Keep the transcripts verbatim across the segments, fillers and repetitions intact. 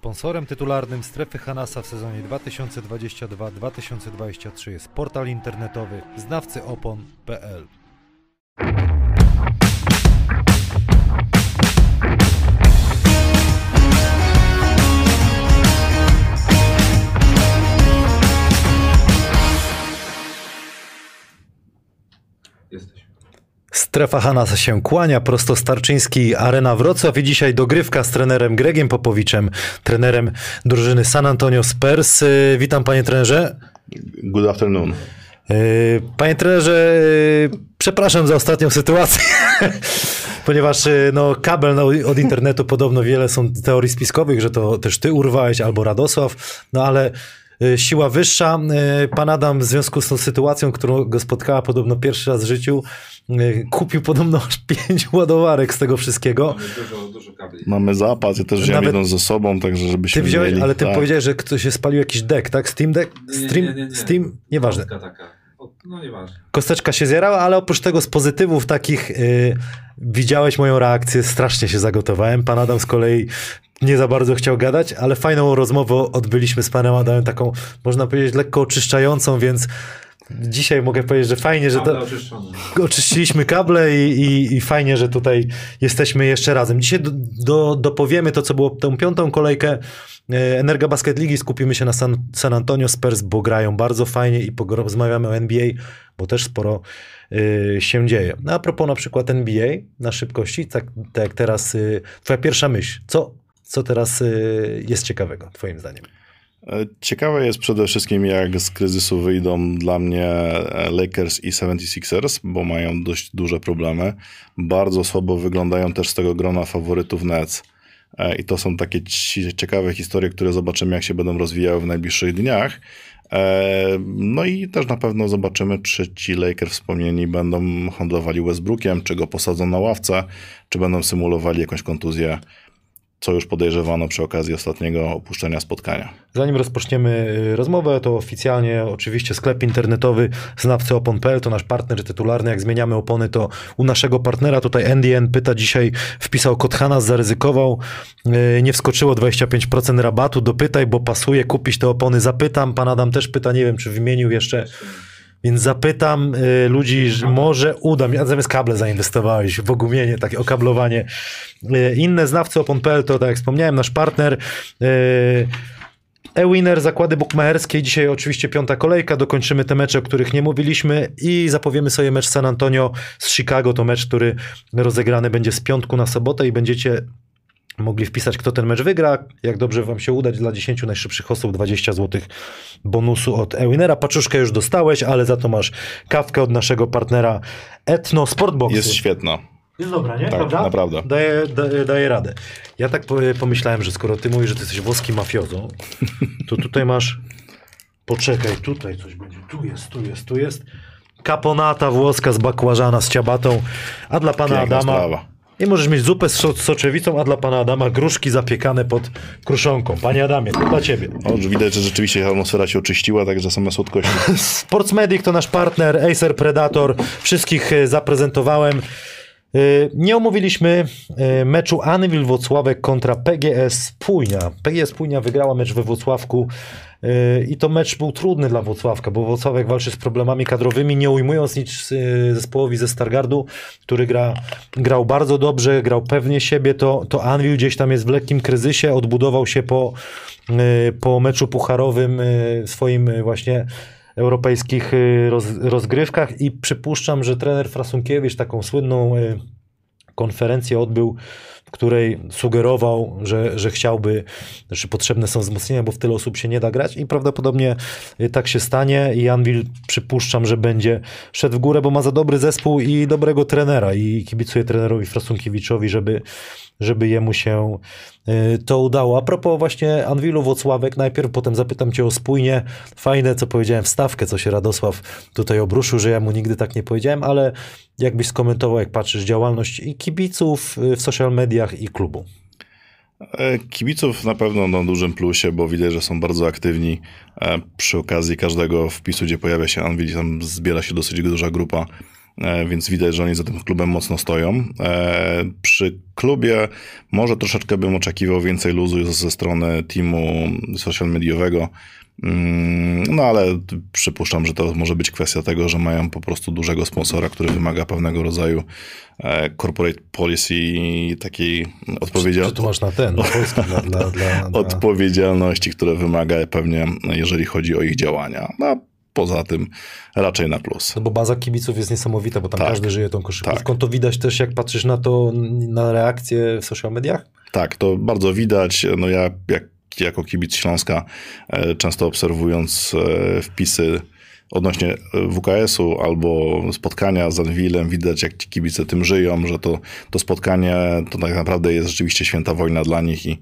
Sponsorem tytularnym Strefy Hanasa w sezonie dwa tysiące dwudziestym drugim do dwa tysiące dwudziestego trzeciego jest portal internetowy znawcy opon kropka p l. Strefa Hanasa się kłania, prosto z Tarczyńskiej Arena Wrocław i dzisiaj dogrywka z trenerem Greggiem Popowiczem, trenerem drużyny San Antonio Spurs. Witam panie trenerze. Good afternoon. Panie trenerze, przepraszam za ostatnią sytuację, ponieważ no, kabel od internetu podobno wiele są teorii spiskowych, że to też ty urwałeś albo Radosław, no ale... Siła wyższa. Pan Adam w związku z tą sytuacją, którą go spotkała podobno pierwszy raz w życiu, kupił podobno aż pięć ładowarek z tego wszystkiego. Mamy dużo, dużo kabli. Mamy zapas, ja też wziąłem jedną ze sobą, także żebyśmy ty wziąłeś, mieli. Ale ty tak. powiedziałeś, że ktoś się spalił jakiś deck, tak? Steam deck? Stream? Nie, nie, nie, nie. Steam? Nieważne. No nieważne. Kosteczka się zjarała, ale oprócz tego z pozytywów takich yy, widziałeś moją reakcję, strasznie się zagotowałem. Pan Adam z kolei nie za bardzo chciał gadać, ale fajną rozmowę odbyliśmy z panem Adamem, taką można powiedzieć lekko oczyszczającą, więc dzisiaj mogę powiedzieć, że fajnie, że to... oczyściliśmy kable i, i, i fajnie, że tutaj jesteśmy jeszcze razem. Dzisiaj do, do, dopowiemy to, co było tą piątą kolejkę Energa Basket Ligi, skupimy się na San, San Antonio Spurs, bo grają bardzo fajnie i porozmawiamy o N B A, bo też sporo y, się dzieje. No a propos na przykład N B A na szybkości, tak, tak jak teraz y, twoja pierwsza myśl, co Co teraz jest ciekawego, twoim zdaniem? Ciekawe jest przede wszystkim, jak z kryzysu wyjdą dla mnie Lakers i seventy sixers, bo mają dość duże problemy. Bardzo słabo wyglądają też z tego grona faworytów Nets. I to są takie ciekawe historie, które zobaczymy, jak się będą rozwijały w najbliższych dniach. No i też na pewno zobaczymy, czy ci Lakers wspomnieni będą handlowali Westbrookiem, czy go posadzą na ławce, czy będą symulowali jakąś kontuzję, co już podejrzewano przy okazji ostatniego opuszczenia spotkania. Zanim rozpoczniemy rozmowę, to oficjalnie oczywiście sklep internetowy znawcy opon kropka p l to nasz partner tytularny. Jak zmieniamy opony, to u naszego partnera. Tutaj Andy N pyta dzisiaj, wpisał kod Hanas, zaryzykował, nie wskoczyło dwadzieścia pięć procent rabatu, dopytaj, bo pasuje kupić te opony. Zapytam, pan Adam też pyta, nie wiem czy wymienił jeszcze... Więc zapytam y, ludzi, że może uda mi, a zamiast kable zainwestowałeś w ogumienie, takie okablowanie. Y, inne znawcy opon kropka p l to, tak jak wspomniałem, nasz partner. Y, E-Winner, zakłady bukmacherskie. Dzisiaj oczywiście piąta kolejka. Dokończymy te mecze, o których nie mówiliśmy i zapowiemy sobie mecz San Antonio z Chicago. To mecz, który rozegrany będzie z piątku na sobotę i będziecie mogli wpisać, kto ten mecz wygra. Jak dobrze wam się udać, dla dziesięciu najszybszych osób dwadzieścia złotych bonusu od e-Winera. Paczuszkę już dostałeś, ale za to masz kawkę od naszego partnera Etno Sportboxy. Jest świetna. Jest dobra, nie? Tak, prawda? Naprawdę. Daje, da, daje radę. Ja tak pomyślałem, że skoro ty mówisz, że ty jesteś włoskim mafiozą, to tutaj masz... Poczekaj, tutaj coś będzie. Tu jest, tu jest, tu jest. Caponata włoska z bakłażana, z ciabatą. A dla pana piękna Adama... Sprawa. I możesz mieć zupę z so soczewicą, a dla pana Adama gruszki zapiekane pod kruszonką. Panie Adamie, to dla ciebie. O, widać, że rzeczywiście atmosfera się oczyściła, także same słodkości. Sports Medic to nasz partner, Acer Predator. Wszystkich zaprezentowałem. Nie omówiliśmy meczu Anwil Włocławek kontra P G S Spójnia. P G S Spójnia wygrała mecz we Włocławku I to mecz był trudny dla Włocławka, bo Włocławek walczy z problemami kadrowymi, nie ujmując nic zespołowi ze Stargardu, który gra, grał bardzo dobrze, grał pewnie siebie, to, to Anwil gdzieś tam jest w lekkim kryzysie, odbudował się po, po meczu pucharowym swoim właśnie europejskich rozgrywkach i przypuszczam, że trener Frasunkiewicz taką słynną konferencję odbył, w której sugerował, że, że chciałby, że potrzebne są wzmocnienia, bo w tyle osób się nie da grać i prawdopodobnie tak się stanie i Anwil, przypuszczam, że będzie szedł w górę, bo ma za dobry zespół i dobrego trenera i kibicuję trenerowi Frasunkiewiczowi, żeby, żeby jemu się to udało. A propos właśnie Anwilu Włocławek, najpierw potem zapytam cię o Spójnię. Fajne, co powiedziałem, wstawkę, co się Radosław tutaj obruszył, że ja mu nigdy tak nie powiedziałem, ale jakbyś skomentował, jak patrzysz, działalność i kibiców w social mediach i klubu? Kibiców na pewno na dużym plusie, bo widać, że są bardzo aktywni. Przy okazji każdego wpisu, gdzie pojawia się Anwil, tam zbiera się dosyć duża grupa, więc widać, że oni za tym klubem mocno stoją. Przy klubie może troszeczkę bym oczekiwał więcej luzu ze strony teamu social mediowego, no ale przypuszczam, że to może być kwestia tego, że mają po prostu dużego sponsora, który wymaga pewnego rodzaju corporate policy i takiej odpowiedzialności. Czy tu masz na ten, na polski, dla, dla, dla, dla... odpowiedzialności, które wymaga pewnie, jeżeli chodzi o ich działania. No, poza tym raczej na plus. No bo baza kibiców jest niesamowita, bo tam tak, każdy żyje tą koszykówką. Tak. To widać też, jak patrzysz na to, na reakcje w social mediach? Tak, to bardzo widać. No ja jak, jako kibic Śląska, często obserwując wpisy odnośnie W K S-u albo spotkania z Anwilem, widać, jak ci kibice tym żyją, że to, to spotkanie to tak naprawdę jest rzeczywiście święta wojna dla nich i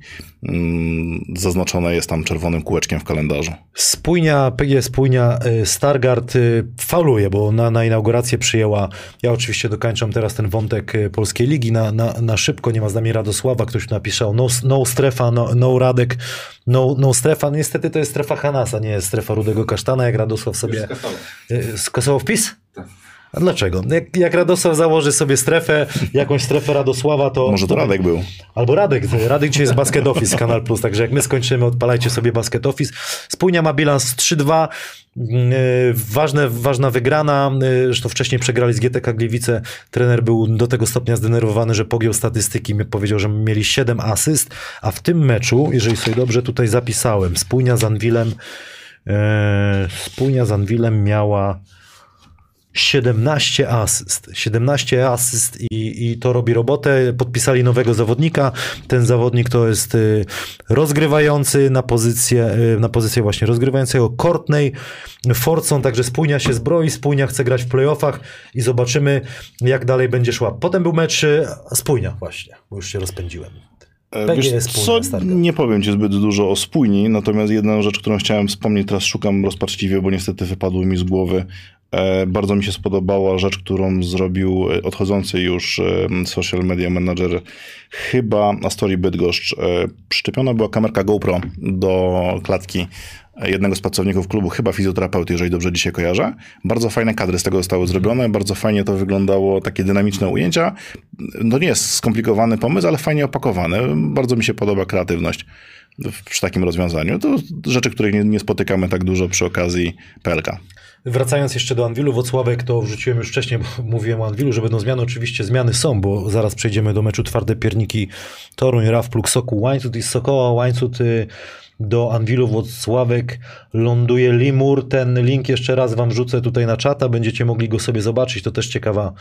mm, zaznaczone jest tam czerwonym kółeczkiem w kalendarzu. Spójnia, P G S Spójnia, Stargard fauluje, bo na, na inaugurację przyjęła, ja oczywiście dokończam teraz ten wątek Polskiej Ligi na, na, na szybko, nie ma z nami Radosława, ktoś napisał no, no strefa, no, no Radek, no, no strefa, niestety to jest strefa Hanasa, nie jest strefa Rudego Kasztana, jak Radosław sobie skasował wpis? Tak. A dlaczego? Jak, jak Radosław założy sobie strefę, jakąś strefę Radosława, to... Może to Radek był. Albo Radek. Radek dzisiaj jest Basket Office, Kanal Plus, także jak my skończymy, odpalajcie sobie Basket Office. Spójnia ma bilans trzy dwa. Ważne, ważna wygrana, zresztą wcześniej przegrali z G T K Gliwice, trener był do tego stopnia zdenerwowany, że pogiął statystyki, powiedział, że mieli siedem asyst, a w tym meczu, jeżeli sobie dobrze tutaj zapisałem, Spójnia z Anwilem, Spójnia z Anwilem miała siedemnaście asyst. siedemnaście asyst i, i to robi robotę. Podpisali nowego zawodnika. Ten zawodnik to jest rozgrywający na pozycję, na pozycję właśnie rozgrywającego Courtney Forcą, także Spójnia się zbroi. Spójnia chce grać w playoffach i zobaczymy, jak dalej będzie szła. Potem był mecz Spójnia właśnie, bo już się rozpędziłem. Wiesz, co, nie powiem ci zbyt dużo o Spójni, natomiast jedna rzecz, którą chciałem wspomnieć, teraz szukam rozpaczliwie, bo niestety wypadły mi z głowy. Bardzo mi się spodobała rzecz, którą zrobił odchodzący już social media manager chyba Astorii Bydgoszcz. Przyczepiona była kamerka GoPro do klatki jednego z pracowników klubu, chyba fizjoterapeuty, jeżeli dobrze dzisiaj kojarzę. Bardzo fajne kadry z tego zostały zrobione, bardzo fajnie to wyglądało, takie dynamiczne ujęcia. No nie jest skomplikowany pomysł, ale fajnie opakowany. Bardzo mi się podoba kreatywność przy takim rozwiązaniu. To rzeczy, których nie, nie spotykamy tak dużo przy okazji P L K. Wracając jeszcze do Anwilu Włocławek, to wrzuciłem już wcześniej, bo mówiłem o Anwilu, że będą zmiany. Oczywiście zmiany są, bo zaraz przejdziemy do meczu Twarde Pierniki Toruń, Rawlplug Sokół Łańcut i z Sokoła Łańcut do Anwilu Włocławek ląduje Limur. Ten link jeszcze raz wam rzucę tutaj na czata, będziecie mogli go sobie zobaczyć. To też ciekawa,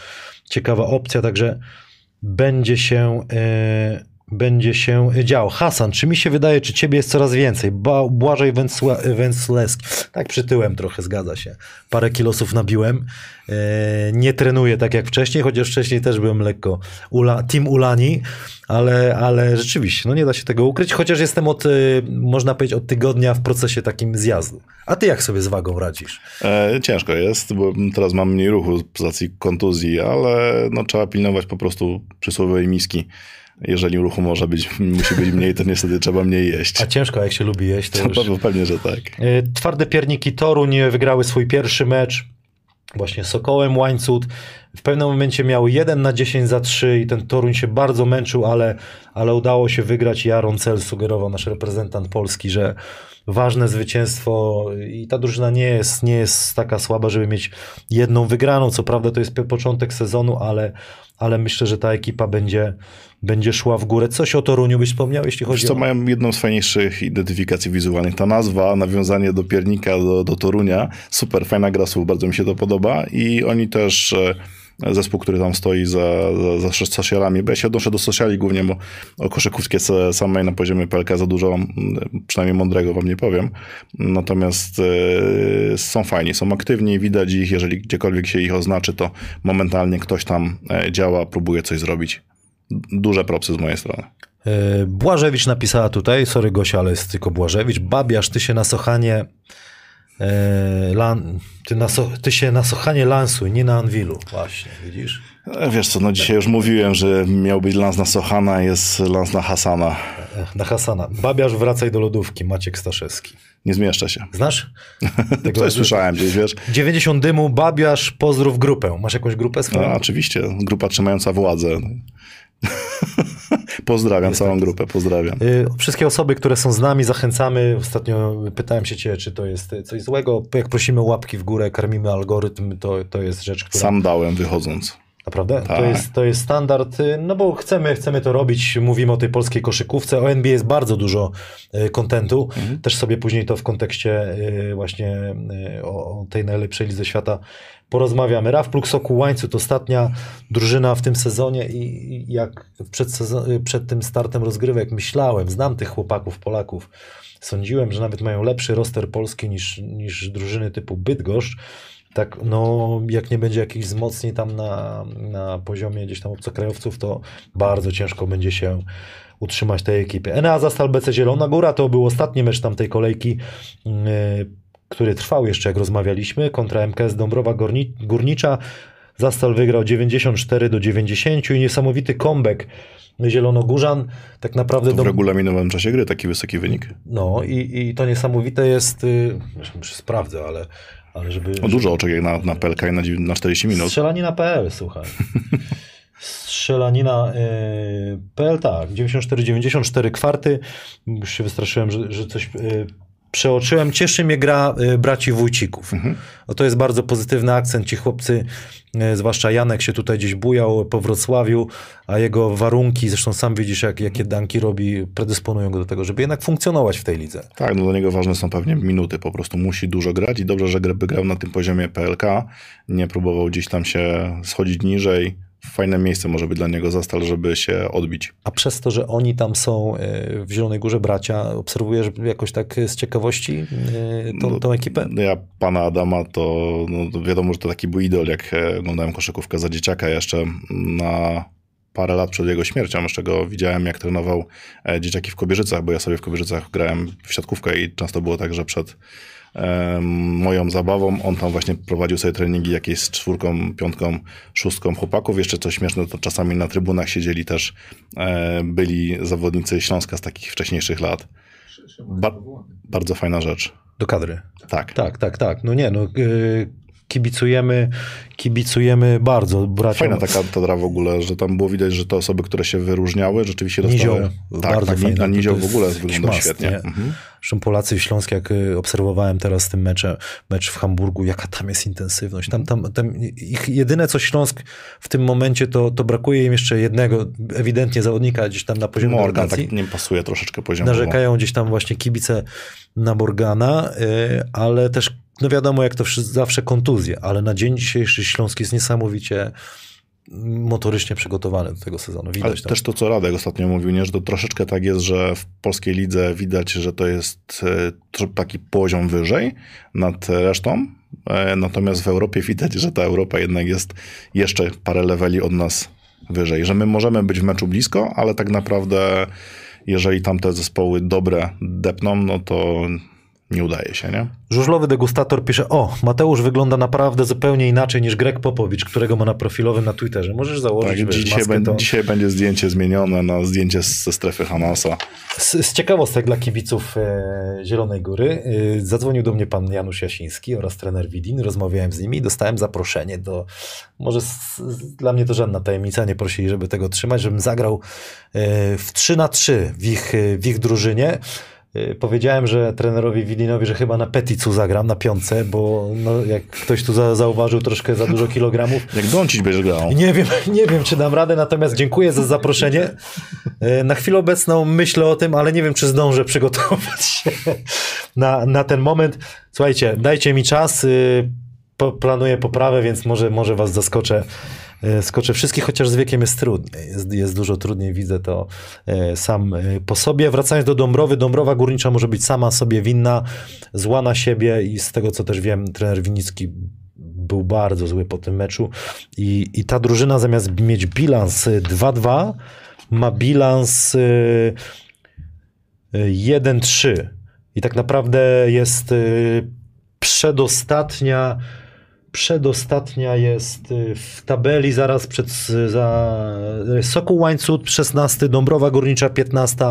ciekawa opcja, także będzie się... Yy... będzie się działo. Hasan, czy mi się wydaje, czy ciebie jest coraz więcej? Ba- Błażej Węcła- Węcleski. Tak przytyłem trochę, zgadza się. Parę kilosów nabiłem. Yy, nie trenuję tak jak wcześniej, chociaż wcześniej też byłem lekko Ula- team Ulani, ale, ale rzeczywiście, no nie da się tego ukryć, chociaż jestem od, yy, można powiedzieć, od tygodnia w procesie takim zjazdu. A ty jak sobie z wagą radzisz? E, ciężko jest, bo teraz mam mniej ruchu z racji kontuzji, ale no, trzeba pilnować po prostu przysłowiowej miski. Jeżeli ruchu może być, musi być mniej, to niestety trzeba mniej jeść. A ciężko, jak się lubi jeść, to, to już... Pewnie, że tak. Twarde Pierniki Toruń wygrały swój pierwszy mecz właśnie Sokołem Łańcut. W pewnym momencie miał jeden na dziesięć za trzy i ten Toruń się bardzo męczył, ale, ale udało się wygrać i Aaron Cel sugerował, nasz reprezentant Polski, że ważne zwycięstwo i ta drużyna nie jest, nie jest taka słaba, żeby mieć jedną wygraną. Co prawda to jest początek sezonu, ale, ale myślę, że ta ekipa będzie, będzie szła w górę. Coś o Toruniu byś wspomniał, jeśli chodzi Wiesz, o... co, mają jedną z fajniejszych identyfikacji wizualnych. Ta nazwa, nawiązanie do piernika, do, do Torunia. Super, fajna gra słów, bardzo mi się to podoba i oni też... Zespół, który tam stoi za, za, za socialami, bo ja się odnoszę do sociali głównie, bo o koszykówce samej na poziomie P L K za dużo, przynajmniej mądrego wam nie powiem. Natomiast yy, są fajni, są aktywni, widać ich, jeżeli gdziekolwiek się ich oznaczy, to momentalnie ktoś tam działa, próbuje coś zrobić. Duże propsy z mojej strony. Błażewicz napisała tutaj, sorry Gosia, ale jest tylko Błażewicz, babiasz, ty się na Sochanie... Lan, ty, na so, ty się na Sochanie lansuj, nie na Anwilu. Właśnie, widzisz? Wiesz co, no dzisiaj już mówiłem, że miał być lans na Sochana, jest lans na Hasana. Na Hasana. Babiarz, wracaj do lodówki, Maciek Staszewski. Nie zmieszczę się. Znasz? Tego Coś słyszałem gdzieś, wiesz. dziewięćdziesiąt dymu, Babiarz, pozdrów grupę. Masz jakąś grupę swoją? No, oczywiście, grupa trzymająca władzę. Pozdrawiam Jest całą tak. grupę, pozdrawiam. Wszystkie osoby, które są z nami, zachęcamy. Ostatnio pytałem się cię, czy to jest coś złego. Jak prosimy o łapki w górę, karmimy algorytm, to, to jest rzecz, która... Sam dałem wychodząc. Naprawdę? Tak. To, jest, to jest standard, no bo chcemy, chcemy to robić, mówimy o tej polskiej koszykówce, o N B A jest bardzo dużo kontentu, mhm. też sobie później to w kontekście właśnie o tej najlepszej lidze świata porozmawiamy. Rawplug Sokół Łańcut, ostatnia drużyna w tym sezonie i jak przed, sezon- przed tym startem rozgrywek myślałem, znam tych chłopaków, Polaków, sądziłem, że nawet mają lepszy roster polski niż, niż drużyny typu Bydgoszcz. Tak, no jak nie będzie jakichś wzmocnień tam na, na poziomie gdzieś tam obcokrajowców, to bardzo ciężko będzie się utrzymać tej ekipy. Enea Zastal B C Zielona Góra to był ostatni mecz tamtej kolejki, yy, który trwał jeszcze jak rozmawialiśmy, kontra M K S Dąbrowa Górni- Górnicza. Zastal wygrał dziewięćdziesiąt cztery do dziewięćdziesięciu i niesamowity comeback Zielonogórzan. Tak naprawdę... To w dom... regulaminowym czasie gry taki wysoki wynik. No i, i to niesamowite jest... Yy, już sprawdzę, ale... Ale żeby, o dużo żeby... oczek jak na, na P L K i na, na czterdzieści minut. Strzelanina P L, słuchaj. Strzelanina y, P L, tak. dziewięćdziesiąt cztery dziewięćdziesiąt cztery kwarty. Już się wystraszyłem, że, że coś y, przeoczyłem. Cieszy mnie gra y, braci Wójcików. Mhm. O, to jest bardzo pozytywny akcent. Ci chłopcy, y, zwłaszcza Janek się tutaj gdzieś bujał po Wrocławiu, a jego warunki, zresztą sam widzisz jak, jakie danki robi, predysponują go do tego, żeby jednak funkcjonować w tej lidze. Tak, no dla niego ważne są pewnie minuty, po prostu musi dużo grać i dobrze, że by grał na tym poziomie P L K, nie próbował gdzieś tam się schodzić niżej. Fajne miejsce może być dla niego Zastal, żeby się odbić. A przez to, że oni tam są w Zielonej Górze bracia, obserwujesz jakoś tak z ciekawości tą, no, tą ekipę? Ja pana Adama to, no, wiadomo, że to taki był idol, jak oglądałem koszykówkę za dzieciaka jeszcze na... parę lat przed jego śmiercią, jeszcze go widziałem, jak trenował dzieciaki w Kobierzycach, bo ja sobie w Kobierzycach grałem w siatkówkę i często było tak, że przed um, moją zabawą on tam właśnie prowadził sobie treningi jakieś z czwórką, piątką, szóstką chłopaków. Jeszcze coś śmieszne, to czasami na trybunach siedzieli też e, byli zawodnicy Śląska z takich wcześniejszych lat. Ba- bardzo fajna rzecz. Do kadry. Tak. Tak, tak, tak. No nie, no... Yy... Kibicujemy, kibicujemy bardzo braciom. Fajna taka kadra w ogóle, że tam było widać, że te osoby, które się wyróżniały, rzeczywiście dostały... Nizioł, tak, bardzo tak, fajnie. A Nizioł w ogóle wyglądał świetnie. Mhm. Zresztą Polacy i Śląsk, jak obserwowałem teraz ten mecz, mecz w Hamburgu, jaka tam jest intensywność. Tam, tam, tam ich jedyne co Śląsk w tym momencie, to, to brakuje im jeszcze jednego ewidentnie zawodnika gdzieś tam na poziomie Morgan, rotacji. Tak nie pasuje troszeczkę poziomowo. Narzekają gdzieś tam właśnie kibice na Morgana, yy, ale też no wiadomo, jak to zawsze kontuzje, ale na dzień dzisiejszy Śląsk jest niesamowicie motorycznie przygotowany do tego sezonu. Widać ale tam. Też to, co Radek ostatnio mówił, nie? Że to troszeczkę tak jest, że w polskiej lidze widać, że to jest taki poziom wyżej nad resztą, natomiast w Europie widać, że ta Europa jednak jest jeszcze parę leveli od nas wyżej, że my możemy być w meczu blisko, ale tak naprawdę jeżeli tam te zespoły dobre depną, no to nie udaje się, nie? Żużlowy degustator pisze, o, Mateusz wygląda naprawdę zupełnie inaczej niż Gregg Popovich, którego ma na profilowym na Twitterze. Możesz założyć, tak, wiesz, dzisiaj, maskę, to... dzisiaj będzie zdjęcie zmienione na zdjęcie ze strefy Hamasa. Z, z ciekawostek dla kibiców e, Zielonej Góry e, zadzwonił do mnie pan Janusz Jasiński oraz trener Widin. Rozmawiałem z nimi i dostałem zaproszenie do... Może z, z, dla mnie to żadna tajemnica, nie prosili, żeby tego trzymać, żebym zagrał e, w trzy na trzy w ich, w ich drużynie. Powiedziałem, że trenerowi Wilinowi, że chyba na Peticu zagram, na piątce, bo no, jak ktoś tu za, zauważył troszkę za dużo kilogramów. Jak Doncic będziesz grał. Nie wiem, nie wiem, czy dam radę, natomiast dziękuję za zaproszenie. Na chwilę obecną myślę o tym, ale nie wiem, czy zdążę przygotować się na, na ten moment. Słuchajcie, dajcie mi czas, planuję poprawę, więc może, może was zaskoczę. Skoczę wszystkich, chociaż z wiekiem jest trudniej. Jest, jest dużo trudniej, widzę to sam po sobie. Wracając do Dąbrowy, Dąbrowa Górnicza może być sama sobie winna, zła na siebie i z tego, co też wiem, trener Winicki był bardzo zły po tym meczu. I, i ta drużyna zamiast mieć bilans dwa dwa, ma bilans jeden trzy. I tak naprawdę jest przedostatnia Przedostatnia jest w tabeli, zaraz przed za Sokół Łańcut szesnasty, Dąbrowa Górnicza piętnasty,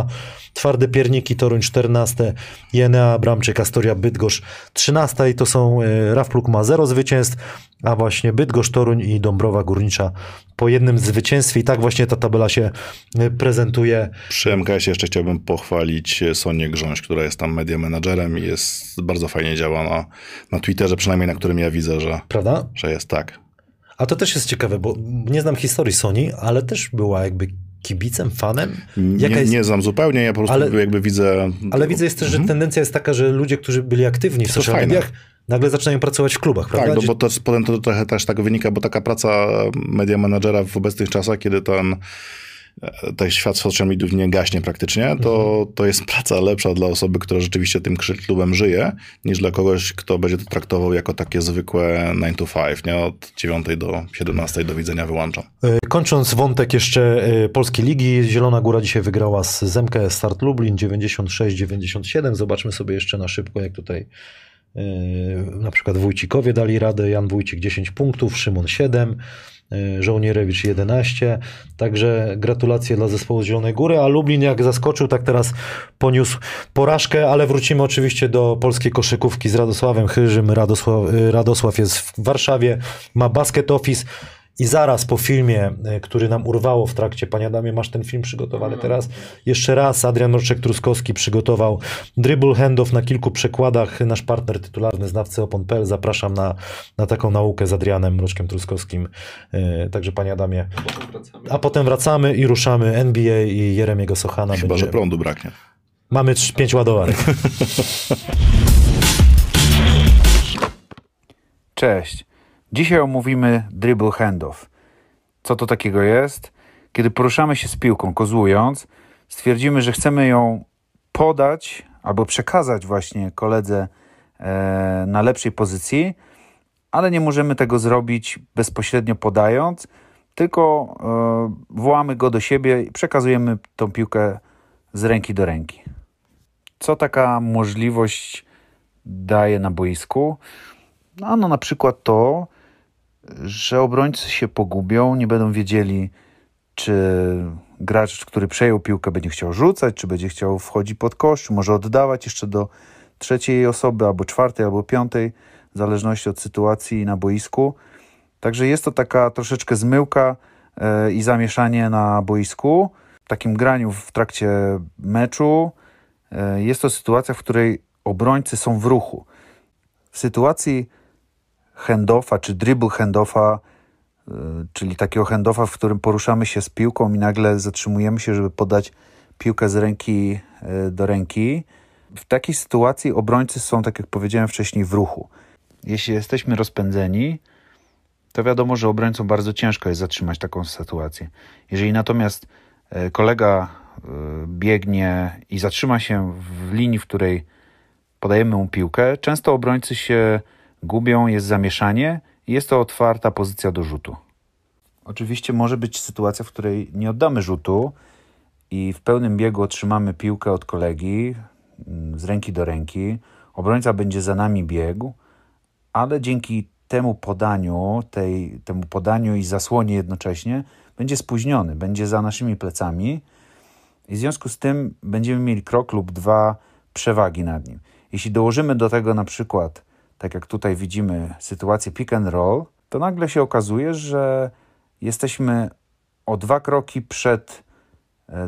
Twarde Pierniki Toruń czternasty, Enea Abramczyk, Astoria Bydgoszcz trzynasty i to są, Rawplug ma zero zwycięstw, a właśnie Bydgoszcz, Toruń i Dąbrowa Górnicza po jednym zwycięstwie i tak właśnie ta tabela się prezentuje. Przy M K S jeszcze chciałbym pochwalić Sonię Grząś, która jest tam media menadżerem i jest bardzo fajnie działa na, na Twitterze, przynajmniej na którym ja widzę, że, prawda? Że jest tak. A to też jest ciekawe, bo nie znam historii Soni, ale też była jakby kibicem, fanem? Nie, jest... nie znam zupełnie, ja po prostu ale, jakby widzę... Ale widzę jest też, mhm. że tendencja jest taka, że ludzie, którzy byli aktywni w social mediach, nagle zaczynają pracować w klubach, prawda? Tak, no bo to, potem to trochę też tak wynika, bo taka praca media managera w obecnych czasach, kiedy ten, ten świat social mediów nie gaśnie praktycznie, to, mhm. to jest praca lepsza dla osoby, która rzeczywiście tym klubem żyje, niż dla kogoś, kto będzie to traktował jako takie zwykłe nine to five, nie? Od dziewiątej do siedemnastej do widzenia wyłączam. Kończąc wątek jeszcze Polskiej Ligi, Zielona Góra dzisiaj wygrała z M K S Start Lublin dziewięćdziesiąt sześć dziewięćdziesiąt siedem. Zobaczmy sobie jeszcze na szybko, jak tutaj na przykład Wójcikowie dali radę, Jan Wójcik dziesięć punktów, Szymon siedem, Żołnierewicz jedenaście, także gratulacje dla zespołu Zielonej Góry, a Lublin jak zaskoczył, tak teraz poniósł porażkę, ale wrócimy oczywiście do polskiej koszykówki z Radosławem Chyżym. Radosław, Radosław jest w Warszawie, ma Basket Office i zaraz po filmie, który nam urwało w trakcie, panie Adamie, masz ten film przygotowany teraz? Jeszcze raz Adrian Mroczek-Truskowski przygotował dribble handoff na kilku przekładach. Nasz partner tytularny, znawcy opon kropka p l. Zapraszam na, na taką naukę z Adrianem Mroczkiem-Truskowskim. Także panie Adamie. A potem wracamy, A potem wracamy i ruszamy N B A i Jeremiego Sochana. Chyba, będzie... że prądu braknie. Mamy pięć ładowarek. Cześć. Dzisiaj omówimy dribble handoff. Co to takiego jest? Kiedy poruszamy się z piłką, kozłując, stwierdzimy, że chcemy ją podać albo przekazać właśnie koledze e, na lepszej pozycji, ale nie możemy tego zrobić bezpośrednio podając, tylko e, wołamy go do siebie i przekazujemy tą piłkę z ręki do ręki. Co taka możliwość daje na boisku? No, no na przykład to, że obrońcy się pogubią, nie będą wiedzieli, czy gracz, który przejął piłkę, będzie chciał rzucać, czy będzie chciał wchodzić pod kosz, czy może oddawać jeszcze do trzeciej osoby, albo czwartej, albo piątej, w zależności od sytuacji na boisku. Także jest to taka troszeczkę zmyłka yy, i zamieszanie na boisku. W takim graniu w trakcie meczu yy, jest to sytuacja, w której obrońcy są w ruchu. W sytuacji handoffa, czy dribble handoffa, czyli takiego handoffa, w którym poruszamy się z piłką i nagle zatrzymujemy się, żeby podać piłkę z ręki do ręki. W takiej sytuacji obrońcy są, tak jak powiedziałem wcześniej, w ruchu. Jeśli jesteśmy rozpędzeni, to wiadomo, że obrońcom bardzo ciężko jest zatrzymać taką sytuację. Jeżeli natomiast kolega biegnie i zatrzyma się w linii, w której podajemy mu piłkę, często obrońcy się gubią, jest zamieszanie i jest to otwarta pozycja do rzutu. Oczywiście może być sytuacja, w której nie oddamy rzutu i w pełnym biegu otrzymamy piłkę od kolegi z ręki do ręki. Obrońca będzie za nami biegł, ale dzięki temu podaniu, tej, temu podaniu i zasłonie jednocześnie będzie spóźniony, będzie za naszymi plecami i w związku z tym będziemy mieli krok lub dwa przewagi nad nim. Jeśli dołożymy do tego na przykład, tak jak tutaj widzimy, sytuację pick and roll, to nagle się okazuje, że jesteśmy o dwa kroki przed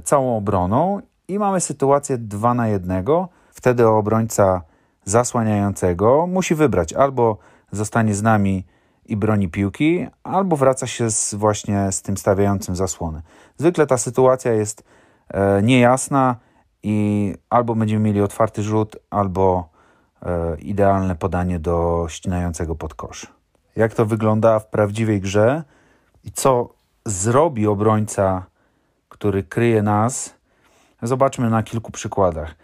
całą obroną i mamy sytuację dwa na jednego. Wtedy obrońca zasłaniającego musi wybrać, albo zostanie z nami i broni piłki, albo wraca się z, właśnie z tym stawiającym zasłonę. Zwykle ta sytuacja jest e, niejasna i albo będziemy mieli otwarty rzut, albo e, idealne podanie do ścinającego podkosz. Jak to wygląda w prawdziwej grze i co zrobi obrońca, który kryje nas, zobaczmy na kilku przykładach.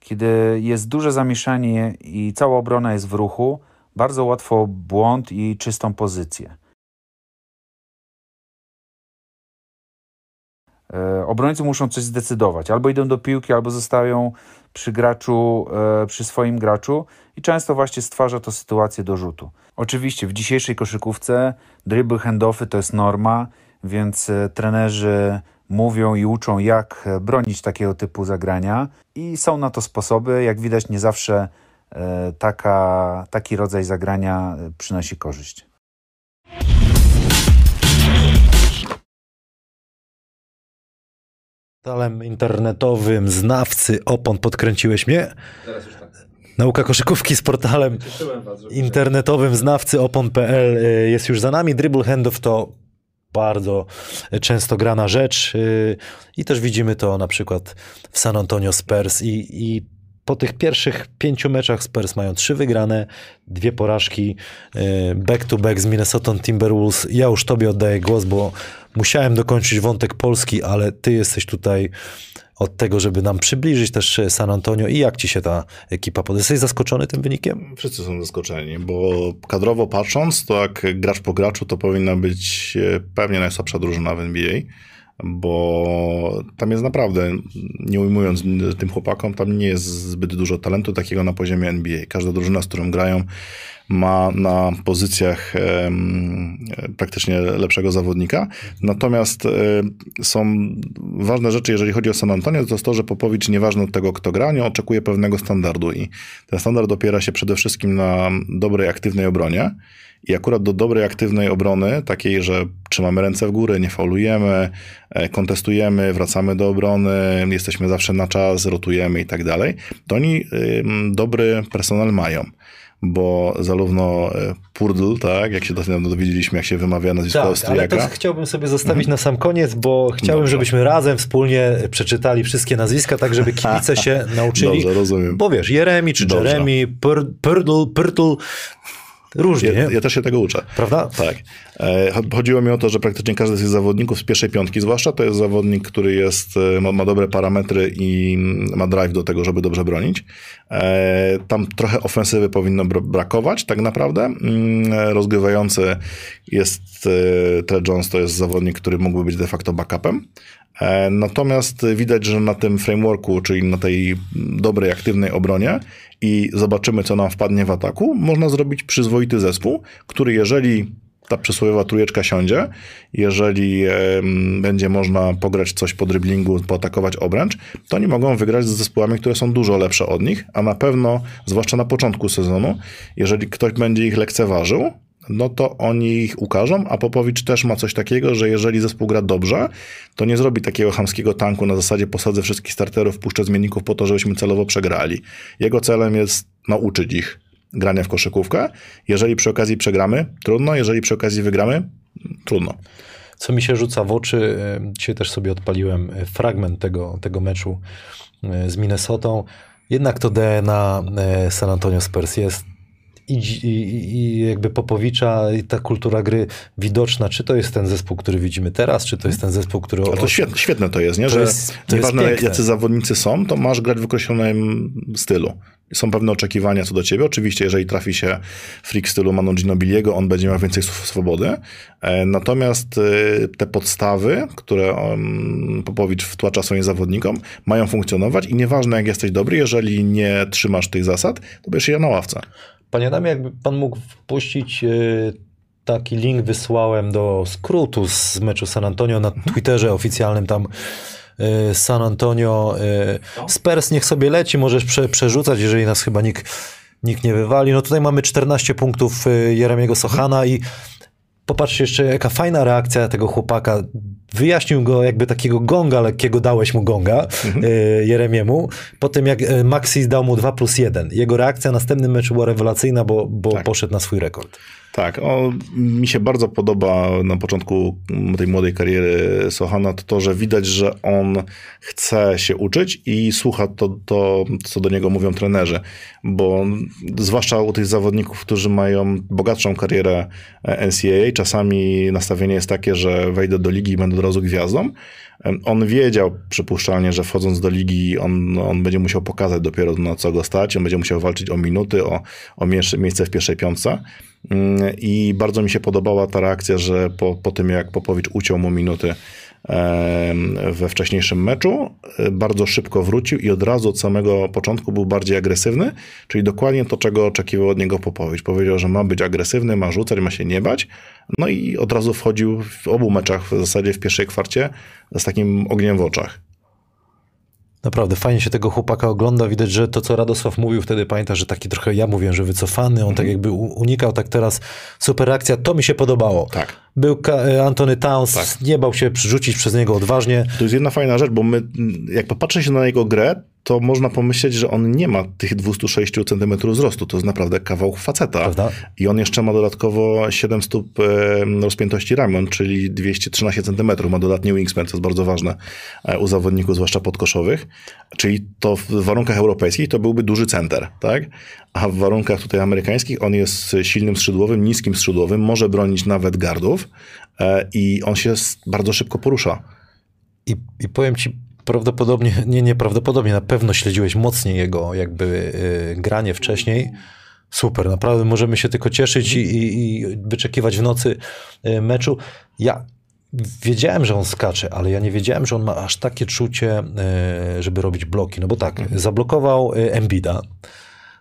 Kiedy jest duże zamieszanie i cała obrona jest w ruchu, bardzo łatwo błąd i czystą pozycję. E, obrońcy muszą coś zdecydować. Albo idą do piłki, albo zostają przy graczu, e, przy swoim graczu i często właśnie stwarza to sytuację do rzutu. Oczywiście w dzisiejszej koszykówce dribble handoffy to jest norma, więc trenerzy mówią i uczą, jak bronić takiego typu zagrania i są na to sposoby. Jak widać, nie zawsze taka, taki rodzaj zagrania przynosi korzyść. Talem internetowym znawcy opon podkręciłeś mnie? Zaraz już tak. Nauka koszykówki z portalem was, internetowym znawcy opon kropka p l jest już za nami. Dribble handoff to bardzo często grana rzecz i też widzimy to na przykład w San Antonio Spurs i, i po tych pierwszych pięciu meczach Spurs mają trzy wygrane, dwie porażki, back to back z Minnesota Timberwolves. Ja już tobie oddaję głos, bo musiałem dokończyć wątek Polski, ale ty jesteś tutaj od tego, żeby nam przybliżyć też San Antonio i jak ci się ta ekipa podoba. Jesteś zaskoczony tym wynikiem? Wszyscy są zaskoczeni, bo kadrowo patrząc, to jak gracz po graczu, to powinna być pewnie najsłabsza drużyna w N B A, bo tam jest naprawdę, nie ujmując tym chłopakom, tam nie jest zbyt dużo talentu takiego na poziomie N B A. Każda drużyna, z którą grają, ma na pozycjach e, praktycznie lepszego zawodnika. Natomiast e, są ważne rzeczy, jeżeli chodzi o San Antonio, to jest to, że Popovich, nieważne od tego, kto gra, nie oczekuje pewnego standardu i ten standard opiera się przede wszystkim na dobrej, aktywnej obronie. I akurat do dobrej, aktywnej obrony, takiej, że trzymamy ręce w górę, nie faulujemy, kontestujemy, wracamy do obrony, jesteśmy zawsze na czas, rotujemy i tak dalej, to oni dobry personel mają. Bo zarówno Poeltl, tak, jak się dowiedzieliśmy, jak się wymawia nazwisko tak, Austriaka. Ale to chciałbym sobie zostawić mm-hmm. na sam koniec, bo chciałbym, Dobrze. żebyśmy razem wspólnie przeczytali wszystkie nazwiska, tak żeby kibice się nauczyli. Dobrze, rozumiem. Bo wiesz, Jeremy czy Dobrze. Jeremy, Poeltl, Poeltl, różnie. Ja, ja też się tego uczę. Prawda? Tak. Chodziło mi o to, że praktycznie każdy z tych zawodników z pierwszej piątki, zwłaszcza to jest zawodnik, który jest, ma, ma dobre parametry i ma drive do tego, żeby dobrze bronić. Tam trochę ofensywy powinno brakować, tak naprawdę. Rozgrywający jest Tre Jones, to jest zawodnik, który mógłby być de facto backupem. Natomiast widać, że na tym frameworku, czyli na tej dobrej, aktywnej obronie i zobaczymy, co nam wpadnie w ataku, można zrobić przyzwoity zespół, który jeżeli ta przysłowiowa trójeczka siądzie, jeżeli e, będzie można pograć coś po driblingu, poatakować obręcz, to oni mogą wygrać z zespołami, które są dużo lepsze od nich, a na pewno, zwłaszcza na początku sezonu, jeżeli ktoś będzie ich lekceważył, no to oni ich ukażą, a Popovich też ma coś takiego, że jeżeli zespół gra dobrze, to nie zrobi takiego chamskiego tanku na zasadzie posadzę wszystkich starterów, puszczę zmienników po to, żebyśmy celowo przegrali. Jego celem jest nauczyć ich grania w koszykówkę. Jeżeli przy okazji przegramy, trudno. Jeżeli przy okazji wygramy, trudno. Co mi się rzuca w oczy, dzisiaj też sobie odpaliłem fragment tego, tego meczu z Minnesotą. Jednak to D N A San Antonio Spurs jest i, i, i jakby Popowicza i ta kultura gry widoczna, czy to jest ten zespół, który widzimy teraz, czy to jest ten zespół, który... To o... świetne, świetne to jest, nie? To że jest, to nieważne jest jacy zawodnicy są, to masz grać w określonym stylu. Są pewne oczekiwania co do ciebie. Oczywiście, jeżeli trafi się freak stylu Manu Ginobiliego, on będzie miał więcej swobody. Natomiast te podstawy, które Popowicz wtłacza swoim zawodnikom, mają funkcjonować i nieważne jak jesteś dobry, jeżeli nie trzymasz tych zasad, to bierzesz je na ławce. Panie Damie, jakby pan mógł wpuścić... Taki link wysłałem do skrótu z meczu San Antonio na Twitterze oficjalnym tam y, San Antonio y, Spurs. Niech sobie leci, możesz prze, przerzucać, jeżeli nas chyba nikt, nikt nie wywali. No tutaj mamy czternaście punktów y, Jeremiego Sochana i popatrzcie jeszcze jaka fajna reakcja tego chłopaka. Wyjaśnił go jakby takiego gonga lekkiego, dałeś mu gonga y, Jeremiemu. Po tym jak y, Maxis dał mu dwa plus jeden. Jego reakcja w następnym meczu była rewelacyjna, bo, bo tak. poszedł na swój rekord. Tak, o, mi się bardzo podoba na początku tej młodej kariery Sochana to, to, że widać, że on chce się uczyć i słucha to, to, co do niego mówią trenerzy, bo zwłaszcza u tych zawodników, którzy mają bogatszą karierę N C A A, czasami nastawienie jest takie, że wejdę do ligi i będę od razu gwiazdą. On wiedział przypuszczalnie, że wchodząc do ligi on, on będzie musiał pokazać dopiero na co go stać, on będzie musiał walczyć o minuty, o, o miejsce w pierwszej piątce. I bardzo mi się podobała ta reakcja, że po, po tym jak Popowicz uciął mu minuty we wcześniejszym meczu, bardzo szybko wrócił i od razu od samego początku był bardziej agresywny, czyli dokładnie to, czego oczekiwał od niego Popowicz. Powiedział, że ma być agresywny, ma rzucać, ma się nie bać. No i od razu wchodził w obu meczach, w zasadzie w pierwszej kwarcie, z takim ogniem w oczach. Naprawdę fajnie się tego chłopaka ogląda. Widać, że to, co Radosław mówił wtedy, pamięta, że taki trochę, ja mówię, że wycofany, on mm-hmm. tak jakby unikał, tak teraz super reakcja. To mi się podobało. Tak. Był Anthony Towns, tak. nie bał się przerzucić przez niego odważnie. To jest jedna fajna rzecz, bo my, jak popatrzy się na jego grę, to można pomyśleć, że on nie ma tych dwieście sześć centymetrów wzrostu. To jest naprawdę kawał faceta. Prawda? I on jeszcze ma dodatkowo siedem stóp rozpiętości ramion, czyli dwieście trzynaście centymetrów. Ma dodatni wingspan, co jest bardzo ważne u zawodników, zwłaszcza podkoszowych. Czyli to w warunkach europejskich to byłby duży center, tak? A w warunkach tutaj amerykańskich on jest silnym skrzydłowym, niskim skrzydłowym, może bronić nawet gardów i on się bardzo szybko porusza. I, i powiem ci, prawdopodobnie, nie, nieprawdopodobnie, na pewno śledziłeś mocniej jego jakby y, granie wcześniej. Super, naprawdę możemy się tylko cieszyć i, i, i wyczekiwać w nocy y, meczu. Ja wiedziałem, że on skacze, ale ja nie wiedziałem, że on ma aż takie czucie, y, żeby robić bloki. No bo tak, mhm. zablokował y, Embida.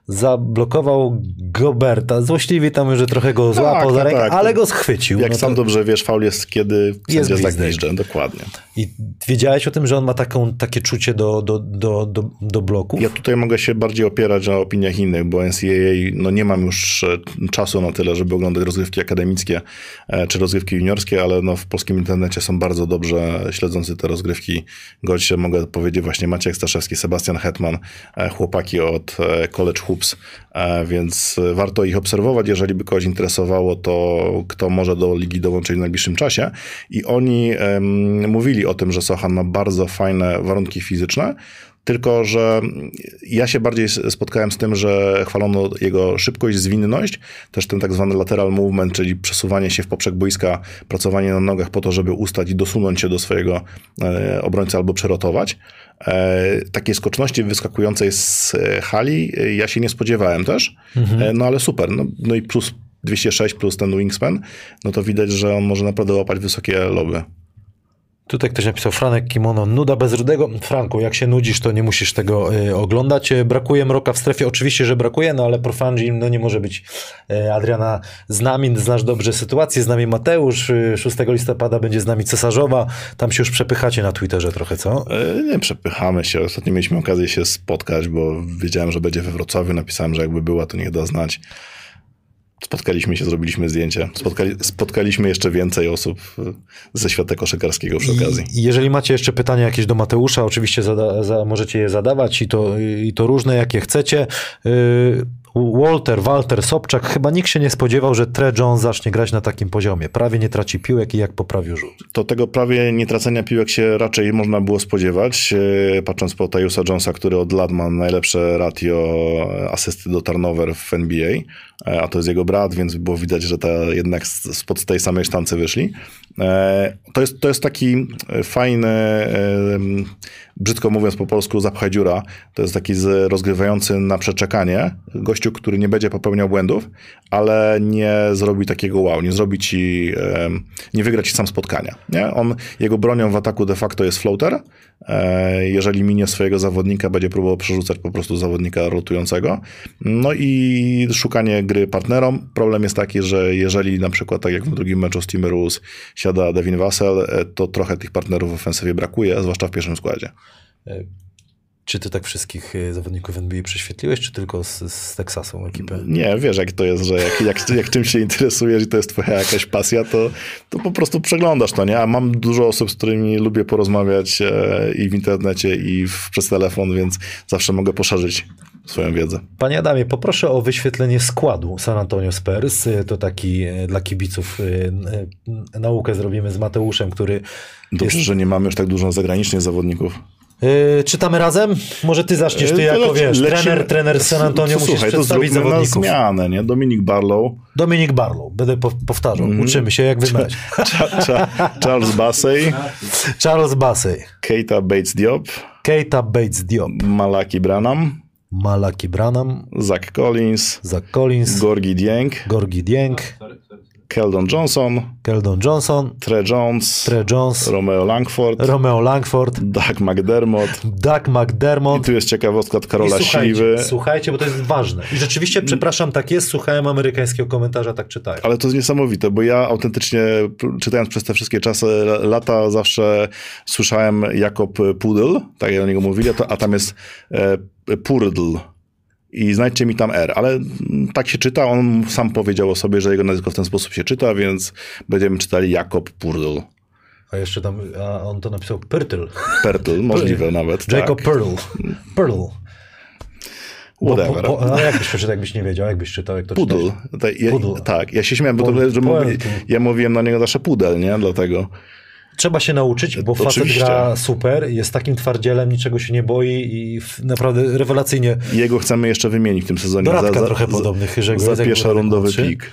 Zablokował Goberta. Złośliwie tam, że trochę go złapał tak, za rękę, tak, ale go schwycił. Jak no sam to... dobrze wiesz, faul jest, kiedy jest zagniżdżę. Dokładnie. I wiedziałeś o tym, że on ma taką, takie czucie do, do, do, do, do bloków? Ja tutaj mogę się bardziej opierać na opiniach innych, bo N C A A, no nie mam już czasu na tyle, żeby oglądać rozgrywki akademickie czy rozgrywki juniorskie, ale no w polskim internecie są bardzo dobrze śledzący te rozgrywki goście. Mogę powiedzieć właśnie Maciek Staszewski, Sebastian Hetman, chłopaki od College Hoop, więc warto ich obserwować, jeżeli by kogoś interesowało, to kto może do ligi dołączyć w najbliższym czasie. I oni um, mówili o tym, że Sochan ma bardzo fajne warunki fizyczne, tylko że ja się bardziej spotkałem z tym, że chwalono jego szybkość, zwinność, też ten tak zwany lateral movement, czyli przesuwanie się w poprzek boiska, pracowanie na nogach po to, żeby ustać i dosunąć się do swojego e, obrońcy albo przerotować. E, takiej skoczności wyskakującej z hali ja się nie spodziewałem też, mhm. e, no ale super. No, no i plus dwieście sześć, plus ten wingspan, no to widać, że on może naprawdę łapać wysokie loby. Tutaj ktoś napisał, Franek Kimono, nuda bez Rudego. Franku, jak się nudzisz, to nie musisz tego y, oglądać. Brakuje Mroka w strefie, oczywiście, że brakuje, no ale Profangi, no nie może być y, Adriana z nami, znasz dobrze sytuację, z nami Mateusz, y, szóstego listopada będzie z nami Cesarzowa, tam się już przepychacie na Twitterze trochę, co? Yy, nie przepychamy się, ostatnio mieliśmy okazję się spotkać, bo wiedziałem, że będzie we Wrocławiu, napisałem, że jakby była, to niech da znać. Spotkaliśmy się, zrobiliśmy zdjęcie. Spotkali, spotkaliśmy jeszcze więcej osób ze świata koszykarskiego przy okazji. I jeżeli macie jeszcze pytania jakieś do Mateusza, oczywiście zada, za, możecie je zadawać i to, i to różne, jakie chcecie. Yy, Walter, Walter Sobczak, chyba nikt się nie spodziewał, że Tre Jones zacznie grać na takim poziomie. Prawie nie traci piłek i jak poprawił rzut. To tego prawie nie tracenia piłek się raczej można było spodziewać, patrząc po Tyusa Jonesa, który od lat ma najlepsze ratio asysty do turnover w N B A, a to jest jego brat, więc było widać, że ta, jednak spod tej samej sztancy wyszli. To jest, to jest taki fajny, brzydko mówiąc po polsku, zapchaj dziura. To jest taki rozgrywający na przeczekanie gościu, który nie będzie popełniał błędów, ale nie zrobi takiego wow, nie zrobi ci, nie wygra ci sam spotkania. Nie? On, jego bronią w ataku de facto jest floater. Jeżeli minie swojego zawodnika, będzie próbował przerzucać po prostu zawodnika rotującego. No i szukanie gry partnerom. Problem jest taki, że jeżeli na przykład, tak jak w drugim meczu z Timberwolves siada Devin Vassell, to trochę tych partnerów w ofensywie brakuje, zwłaszcza w pierwszym składzie. Czy ty tak wszystkich zawodników N B A prześwietliłeś, czy tylko z, z Teksasu ekipę? Nie, wiesz jak to jest, że jak, jak, jak czymś się interesujesz i to jest twoja jakaś pasja, to, to po prostu przeglądasz to, nie? A mam dużo osób, z którymi lubię porozmawiać e, i w internecie, i w, przez telefon, więc zawsze mogę poszerzyć swoją wiedzę. Panie Adamie, poproszę o wyświetlenie składu San Antonio Spurs. To taki dla kibiców naukę zrobimy z Mateuszem, który... Dobrze, jest... że nie mamy już tak dużo zagranicznych zawodników. Yy, czytamy razem? Może ty zaczniesz, ty jako leci, wiesz, lecimy. trener, trener z San Antonio, no, musisz słuchaj, przedstawić zawodników. To zmianę, nie? Dominik Barlow. Dominik Barlow, będę po, powtarzał, mm. uczymy się jak wybrać. Charles Bassey. Charles Bassey. Keita Bates Diop. Keita Bates Diop. Malaki Branham. Malaki Branham. Zach Collins. Zach Collins. Gorgui Dieng. Gorgui Dieng. Keldon Johnson, Keldon Johnson, Tre Jones, Tre Jones, Romeo Langford, Romeo Langford, Doug McDermott, Doug McDermott. I tu jest ciekawostka od Karola słuchajcie, Siwy. Słuchajcie, bo to jest ważne. I rzeczywiście, przepraszam, tak jest, słuchałem amerykańskiego komentarza, tak czytałem. Ale to jest niesamowite, bo ja autentycznie, czytając przez te wszystkie czasy, lata, zawsze słyszałem Jakob Poeltl, tak jak o niego mówili, a tam jest e, Poeltl. I znajdźcie mi tam R, ale tak się czyta, on sam powiedział o sobie, że jego nazwisko w ten sposób się czyta, więc będziemy czytali Jakob Poeltl. A jeszcze tam, a on to napisał Poeltl. Poeltl, możliwe nawet. Jakob tak. Poeltl. Poeltl. Whatever. Bo, bo, bo, a jakbyś przeczytał, jakbyś nie wiedział, jakbyś czytał, jak to Poeltl. Ta, ja, Poeltl. Tak, ja się śmiałem, bo to, że mówi, ja mówiłem na niego zawsze pudel, nie? Dlatego... Trzeba się nauczyć, bo facet Oczywiście. gra super, jest takim twardzielem, niczego się nie boi i naprawdę rewelacyjnie. Jego chcemy jeszcze wymienić w tym sezonie. Do Radka za, trochę za, podobnych. Za, za pierwszorundowy pik.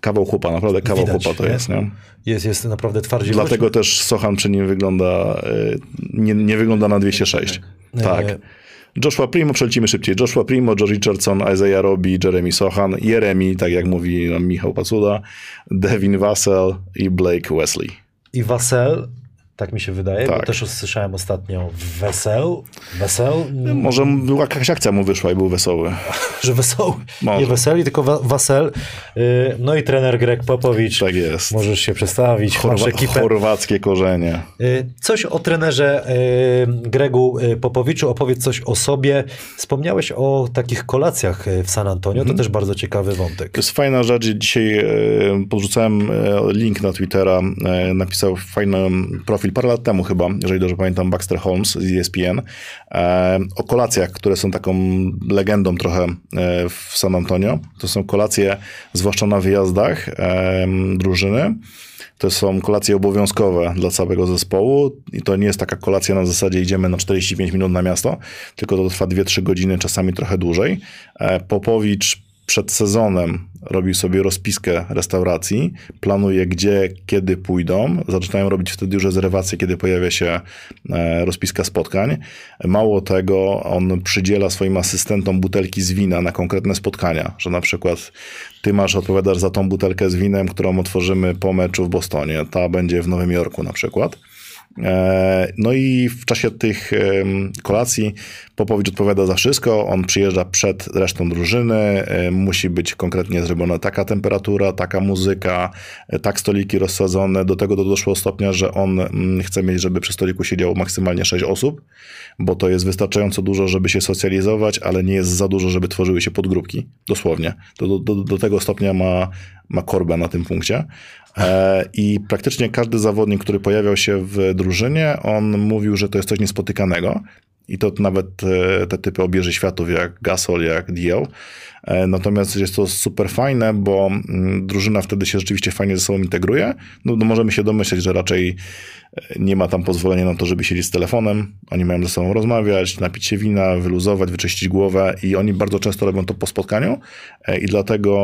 Kawał chłopa, naprawdę kawał Widać, chłopa to nie? jest, nie? Jest, jest naprawdę twardziel. Dlatego Chodźmy. też Sochan przy nim wygląda, nie, nie wygląda na dwieście sześć. Tak. tak. Joshua Primo, przelecimy szybciej. Joshua Primo, George Richardson, Isaiah Roby, Jeremy Sochan, Jeremy, tak jak mówi nam Michał Pacuda, Devin Vassell i Blake Wesley. I Vassell, tak mi się wydaje, tak. bo też usłyszałem ostatnio Vassell. Vassell. Może jakaś akcja mu wyszła i był wesoły. Że wesoły. Może. Nie Weseli, tylko Vassell. No i trener Gregg Popovich. Tak jest. Możesz się przedstawić. Chorwa- chorwackie korzenie. Coś o trenerze Greggu Popowiczu. Opowiedz coś o sobie. Wspomniałeś o takich kolacjach w San Antonio. To hmm. też bardzo ciekawy wątek. To jest fajna rzecz. Dzisiaj podrzucałem link na Twittera. Napisał fajny profil parę lat temu chyba, jeżeli dobrze pamiętam, Baxter Holmes z E S P N, e, o kolacjach, które są taką legendą trochę e, w San Antonio. To są kolacje, zwłaszcza na wyjazdach e, drużyny. To są kolacje obowiązkowe dla całego zespołu i to nie jest taka kolacja na zasadzie idziemy na czterdzieści pięć minut na miasto, tylko to trwa dwie trzy godziny, czasami trochę dłużej. E, Popovich przed sezonem robił sobie rozpiskę restauracji, planuje gdzie, kiedy pójdą. Zaczynają robić wtedy już rezerwacje, kiedy pojawia się rozpiska spotkań. Mało tego, on przydziela swoim asystentom butelki z wina na konkretne spotkania, że na przykład ty masz, odpowiadasz za tą butelkę z winem, którą otworzymy po meczu w Bostonie. Ta będzie w Nowym Jorku na przykład. No i w czasie tych kolacji Popovich odpowiada za wszystko, on przyjeżdża przed resztą drużyny, musi być konkretnie zrobiona taka temperatura, taka muzyka, tak stoliki rozsadzone, do tego doszło stopnia, że on chce mieć, żeby przy stoliku siedziało maksymalnie sześć osób, bo to jest wystarczająco dużo, żeby się socjalizować, ale nie jest za dużo, żeby tworzyły się podgrupki, dosłownie. Do, do, do tego stopnia ma, ma korbę na tym punkcie. I praktycznie każdy zawodnik, który pojawiał się w drużynie, on mówił, że to jest coś niespotykanego I to nawet te typy obieży światów jak Gasol, jak D L. Natomiast jest to super fajne, bo drużyna wtedy się rzeczywiście fajnie ze sobą integruje. No, no możemy się domyśleć, że raczej nie ma tam pozwolenia na to, żeby siedzieć z telefonem. Oni mają ze sobą rozmawiać, napić się wina, wyluzować, wyczyścić głowę i oni bardzo często robią to po spotkaniu i dlatego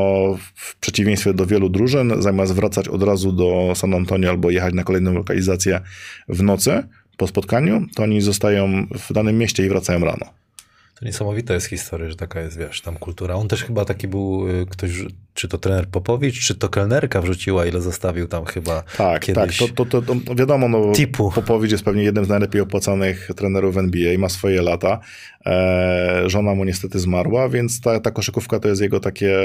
w przeciwieństwie do wielu drużyn, zamiast wracać od razu do San Antonio albo jechać na kolejną lokalizację w nocy, po spotkaniu, to oni zostają w danym mieście i wracają rano. To niesamowita jest historia, że taka jest, wiesz, tam kultura. On też chyba taki był ktoś, czy to trener Popovich, czy to kelnerka wrzuciła, ile zostawił tam chyba tak, kiedyś. Tak, to, to, to, to wiadomo, no, Popovich jest pewnie jednym z najlepiej opłacanych trenerów w N B A, ma swoje lata. E, żona mu niestety zmarła, więc ta, ta koszykówka to jest jego takie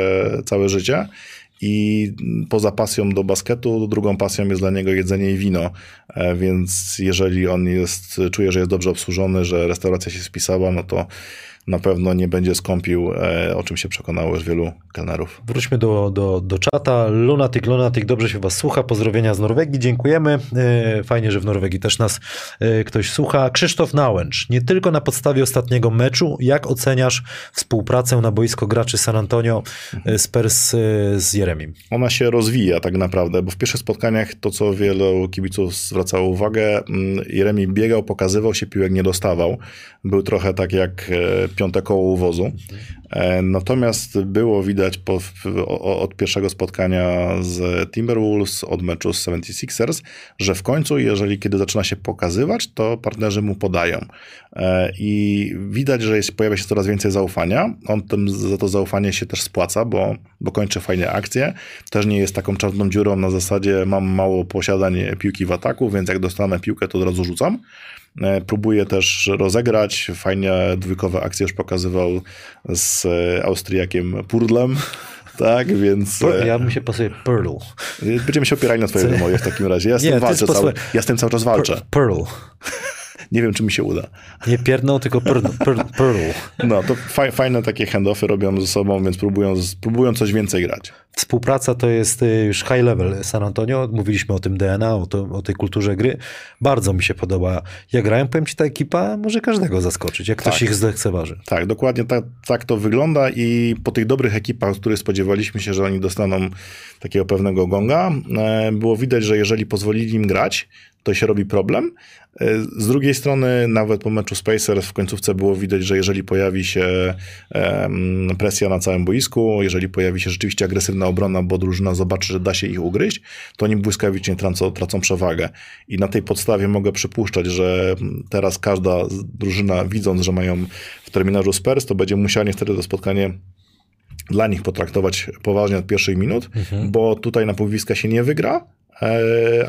całe życie. I poza pasją do basketu, drugą pasją jest dla niego jedzenie i wino. Więc jeżeli on jest, czuje, że jest dobrze obsłużony, że restauracja się spisała, no to na pewno nie będzie skąpił, o czym się przekonało już wielu kelnerów. Wróćmy do, do, do czata. Lunatic, Lunatic, dobrze się was słucha. Pozdrowienia z Norwegii, dziękujemy. Fajnie, że w Norwegii też nas ktoś słucha. Krzysztof Nałęcz, nie tylko na podstawie ostatniego meczu, jak oceniasz współpracę na boisko graczy San Antonio Spurs z Jeremim? Ona się rozwija tak naprawdę, bo w pierwszych spotkaniach to, co wielu kibiców zwracało uwagę, Jeremy biegał, pokazywał się, piłek nie dostawał. Był trochę tak jak piąte koło uwozu. Natomiast było widać po, od pierwszego spotkania z Timberwolves, od meczu z seventy-sixers, że w końcu, jeżeli kiedy zaczyna się pokazywać, to partnerzy mu podają. I widać, że jest, pojawia się coraz więcej zaufania. On tym, za to zaufanie się też spłaca, bo, bo kończy fajnie akcje. Też nie jest taką czarną dziurą na zasadzie mam mało posiadań piłki w ataku, więc jak dostanę piłkę, to od razu rzucam. Próbuje też rozegrać. Fajnie dwójkowe akcje już pokazywał z Austriakiem Poeltlem. Tak, więc... Ja bym się pasuje Poeltl. Będziemy się opierali na twojej wymowie w takim razie. Ja z, nie, walczę cały, ja z tym cały czas walczę. Poeltl. Nie wiem, czy mi się uda. Nie pierdną, tylko prrrl. No, to faj, fajne takie handoffy robią ze sobą, więc próbują, próbują coś więcej grać. Współpraca to jest już high level San Antonio. Mówiliśmy o tym D N A, o, to, o tej kulturze gry. Bardzo mi się podoba. Ja grałem, powiem ci, ta ekipa może każdego zaskoczyć, jak ktoś tak, ich zlekceważy. Tak, dokładnie tak, tak to wygląda i po tych dobrych ekipach, z których spodziewaliśmy się, że oni dostaną takiego pewnego gonga, było widać, że jeżeli pozwolili im grać, to się robi problem. Z drugiej strony, nawet po meczu Spacers w końcówce było widać, że jeżeli pojawi się um, presja na całym boisku, jeżeli pojawi się rzeczywiście agresywna obrona, bo drużyna zobaczy, że da się ich ugryźć, to oni błyskawicznie tracą, tracą przewagę. I na tej podstawie mogę przypuszczać, że teraz każda drużyna, widząc, że mają w terminarzu Spurs, to będzie musiała niestety to spotkanie dla nich potraktować poważnie od pierwszych minut, mhm. bo tutaj na półwiska się nie wygra.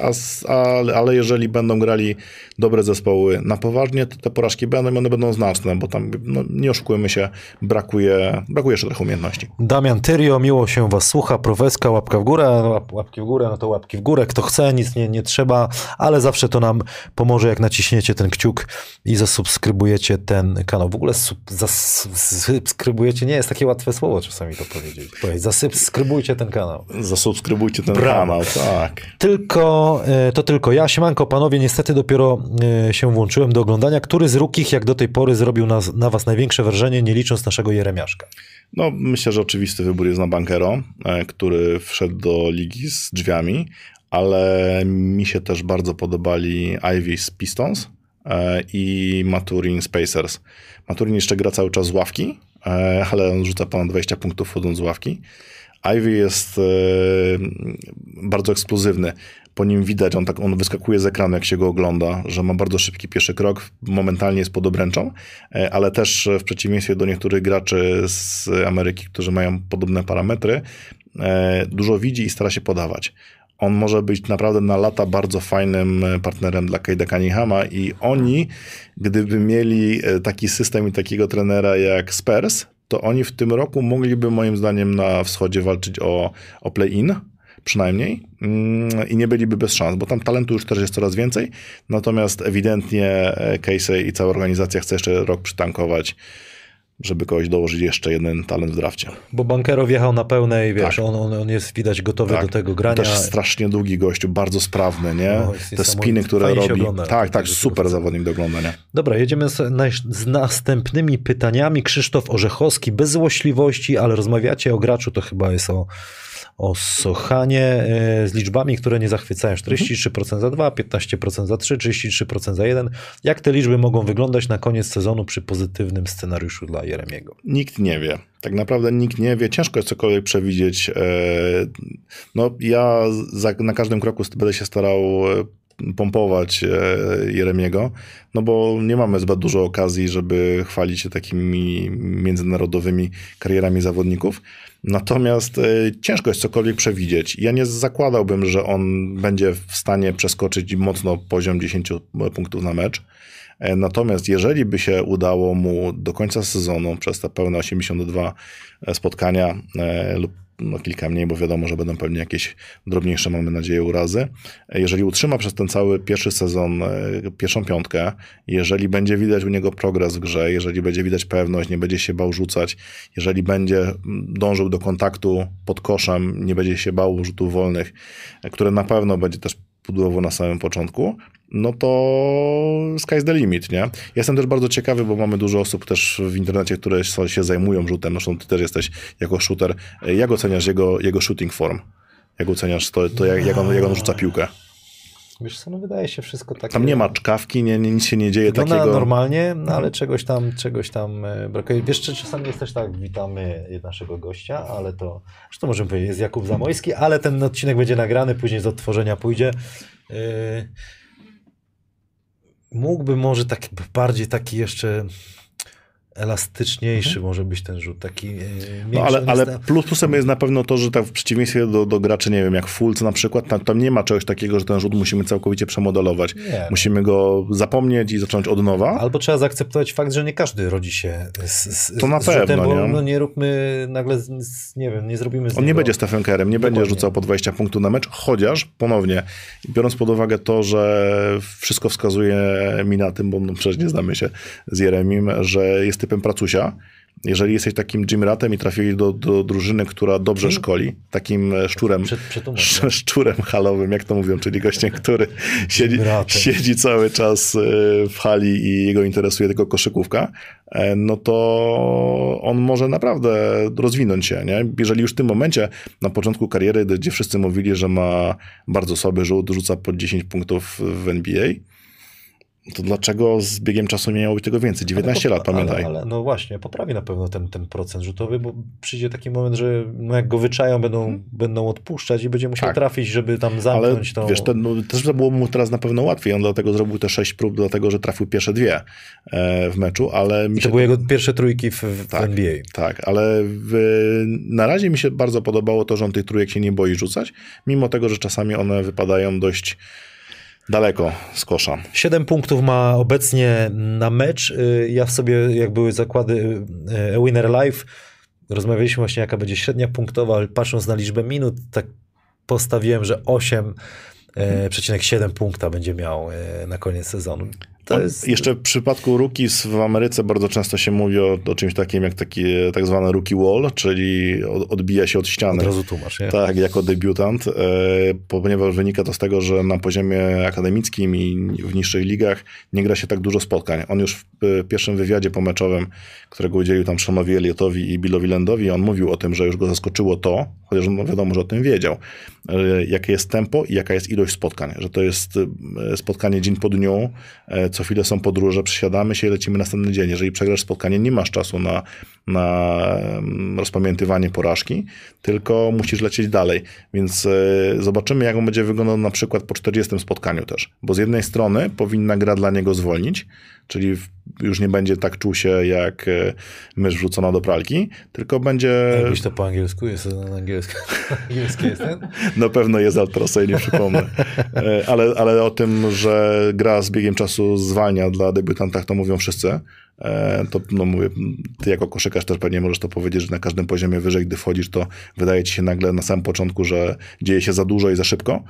A, ale, ale jeżeli będą grali dobre zespoły na poważnie, to te porażki będą i one będą znaczne, bo tam, no, nie oszukujmy się, brakuje, brakuje jeszcze trochę umiejętności. Damian Tyrio, miło się was słucha, profeska, łapka w górę, łap, łapki w górę, no to łapki w górę, kto chce, nic nie, nie trzeba, ale zawsze to nam pomoże, jak naciśniecie ten kciuk i zasubskrybujecie ten kanał. W ogóle sub, zasubskrybujecie, nie jest takie łatwe słowo czasami to powiedzieć. Zasubskrybujcie ten kanał. Zasubskrybujcie ten Brawo. kanał, tak. Tylko, to tylko ja, siemanko panowie, niestety dopiero się włączyłem do oglądania. Który z rukich jak do tej pory zrobił na, na was największe wrażenie, nie licząc naszego Jeremiaszka? No myślę, że oczywisty wybór jest na Bankero, który wszedł do ligi z drzwiami, ale mi się też bardzo podobali Ivy z Pistons i Maturin z Pacers. Maturin jeszcze gra cały czas z ławki, ale on rzuca ponad dwadzieścia punktów wchodząc z ławki. Ivy jest y, bardzo eksplozywny. Po nim widać, on, tak, on wyskakuje z ekranu, jak się go ogląda, że ma bardzo szybki pierwszy krok, momentalnie jest pod obręczą, y, ale też w przeciwieństwie do niektórych graczy z Ameryki, którzy mają podobne parametry, y, dużo widzi i stara się podawać. On może być naprawdę na lata bardzo fajnym partnerem dla Cade'a Cunninghama i oni, gdyby mieli taki system i takiego trenera jak Spurs, to oni w tym roku mogliby moim zdaniem na wschodzie walczyć o, o play-in przynajmniej i nie byliby bez szans, bo tam talentu już też jest coraz więcej, natomiast ewidentnie Casey i cała organizacja chce jeszcze rok przytankować. żeby kogoś dołożyć jeszcze jeden talent w drafcie. Bo Banchero wjechał na pełne i wiesz, tak. on, on, on jest widać gotowy tak. do tego grania. Też strasznie długi gościu, bardzo sprawny, nie? No, te spiny, które robi. Ogląda, tak, tak, super zawodnik do oglądania. Dobra, jedziemy z, z następnymi pytaniami. Krzysztof Orzechowski, bez złośliwości, ale rozmawiacie o graczu, to chyba jest o, o Sochanie z liczbami, które nie zachwycają. czterdzieści trzy procent za dwa, piętnaście procent za trzy, trzydzieści trzy procent za jeden. Jak te liczby mogą wyglądać na koniec sezonu przy pozytywnym scenariuszu dla Jeremiego? Nikt nie wie. Tak naprawdę nikt nie wie. Ciężko jest cokolwiek przewidzieć. No, ja na każdym kroku będę się starał pompować Jeremiego, no bo nie mamy zbyt dużo okazji, żeby chwalić się takimi międzynarodowymi karierami zawodników. Natomiast ciężko jest cokolwiek przewidzieć. Ja nie zakładałbym, że on będzie w stanie przeskoczyć mocno poziom dziesięć punktów na mecz. Natomiast jeżeli by się udało mu do końca sezonu przez te pełne osiemdziesiąt dwa spotkania lub no kilka mniej, bo wiadomo, że będą pewnie jakieś drobniejsze, mamy nadzieję, urazy. Jeżeli utrzyma przez ten cały pierwszy sezon pierwszą piątkę, jeżeli będzie widać u niego progres w grze, jeżeli będzie widać pewność, nie będzie się bał rzucać, jeżeli będzie dążył do kontaktu pod koszem, nie będzie się bał rzutów wolnych, które na pewno będzie też pudłowo na samym początku, no to sky's the limit, nie? Jestem też bardzo ciekawy, bo mamy dużo osób też w internecie, które się zajmują rzutem, zresztą ty też jesteś jako shooter. Jak oceniasz jego, jego shooting form? Jak oceniasz to, to jak, jak, on, jak on rzuca piłkę? Wiesz co, no wydaje się wszystko takie... Tam nie ma czkawki, nie, nic się nie dzieje wygląda takiego... normalnie, no ale czegoś tam, czegoś tam brakuje. Wiesz, czasami jest też tak, witamy naszego gościa, ale to... Zresztą możemy powiedzieć, jest Jakub Zamojski, ale ten odcinek będzie nagrany, później z odtworzenia pójdzie. Mógłby może tak bardziej taki jeszcze... elastyczniejszy mhm. może być ten rzut, taki yy, no, ale, ale na... plus, plusem jest na pewno to, że tak w przeciwieństwie do, do graczy, nie wiem, jak Fultz na przykład, tam, tam nie ma czegoś takiego, że ten rzut musimy całkowicie przemodelować. Nie. Musimy go zapomnieć i zacząć od nowa. Albo trzeba zaakceptować fakt, że nie każdy rodzi się z, z, to na z pewno, rzutem, bo nie? No, nie róbmy nagle, z, nie wiem, nie zrobimy z On niego... nie będzie Stephen Curry'em, nie będzie rzucał po dwadzieścia punktów na mecz, chociaż ponownie, biorąc pod uwagę to, że wszystko wskazuje mi na tym, bo no, przecież nie znamy się z Jeremim, że jest typem pracusia. Jeżeli jesteś takim Jim Ratem i trafili do, do drużyny, która dobrze hmm. szkoli, takim szczurem Przed, sz, szczurem halowym, jak to mówią, czyli gościem, który siedzi, siedzi cały czas w hali i jego interesuje tylko koszykówka, no to on może naprawdę rozwinąć się, nie? Jeżeli już w tym momencie, na początku kariery, gdzie wszyscy mówili, że ma bardzo słaby rzut, rzuca pod dziesięć punktów w N B A, to dlaczego z biegiem czasu nie miało być tego więcej? dziewiętnaście lat, pamiętaj. Ale, ale no właśnie, poprawi na pewno ten, ten procent rzutowy, bo przyjdzie taki moment, że no jak go wyczają, będą, hmm. będą odpuszczać i będzie musiał tak. trafić, żeby tam zamknąć to. Wiesz, ten, no, też było mu teraz na pewno łatwiej. On dlatego zrobił te sześć prób, dlatego, że trafił pierwsze dwie w meczu, ale... Mi się... To były jego pierwsze trójki w, w tak, N B A. Tak, ale w, na razie mi się bardzo podobało to, że on tych trójek się nie boi rzucać, mimo tego, że czasami one wypadają dość daleko z kosza. siedem punktów ma obecnie na mecz. Ja w sobie, jak były zakłady Winner Live, rozmawialiśmy właśnie, jaka będzie średnia punktowa, ale patrząc na liczbę minut, tak postawiłem, że osiem przecinek siedem punkta będzie miał na koniec sezonu. To jest... Jeszcze w przypadku rookies w Ameryce bardzo często się mówi o, o czymś takim jak taki tak zwany rookie wall, czyli odbija się od ściany. Od razu tłumacz, nie? Tak, jako debiutant, ponieważ wynika to z tego, że na poziomie akademickim i w niższych ligach nie gra się tak dużo spotkań. On już w pierwszym wywiadzie pomeczowym, którego udzielił tam Seanowi Elliotowi i Billowi Landowi, on mówił o tym, że już go zaskoczyło to, chociaż on wiadomo, że o tym wiedział, jakie jest tempo i jaka jest ilość spotkań, że to jest spotkanie dzień po dniu, co chwilę są podróże, przysiadamy się i lecimy następny dzień. Jeżeli przegrasz spotkanie, nie masz czasu na, na rozpamiętywanie porażki, tylko musisz lecieć dalej. Więc zobaczymy, jak on będzie wyglądał na przykład po czterdziestym spotkaniu też. Bo z jednej strony powinna gra dla niego zwolnić, czyli już nie będzie tak czuł się jak mysz wrzucona do pralki, tylko będzie... Jakbyś to po angielsku jest, na angielsku. Angielski jest ten? Na pewno jest, ale teraz sobie nie przypomnę. Ale, ale o tym, że gra z biegiem czasu zwalnia dla debiutantów, to mówią wszyscy. To no mówię, ty jako koszykarz też pewnie możesz to powiedzieć, że na każdym poziomie wyżej, gdy wchodzisz, to wydaje ci się nagle na samym początku, że dzieje się za dużo i za szybko.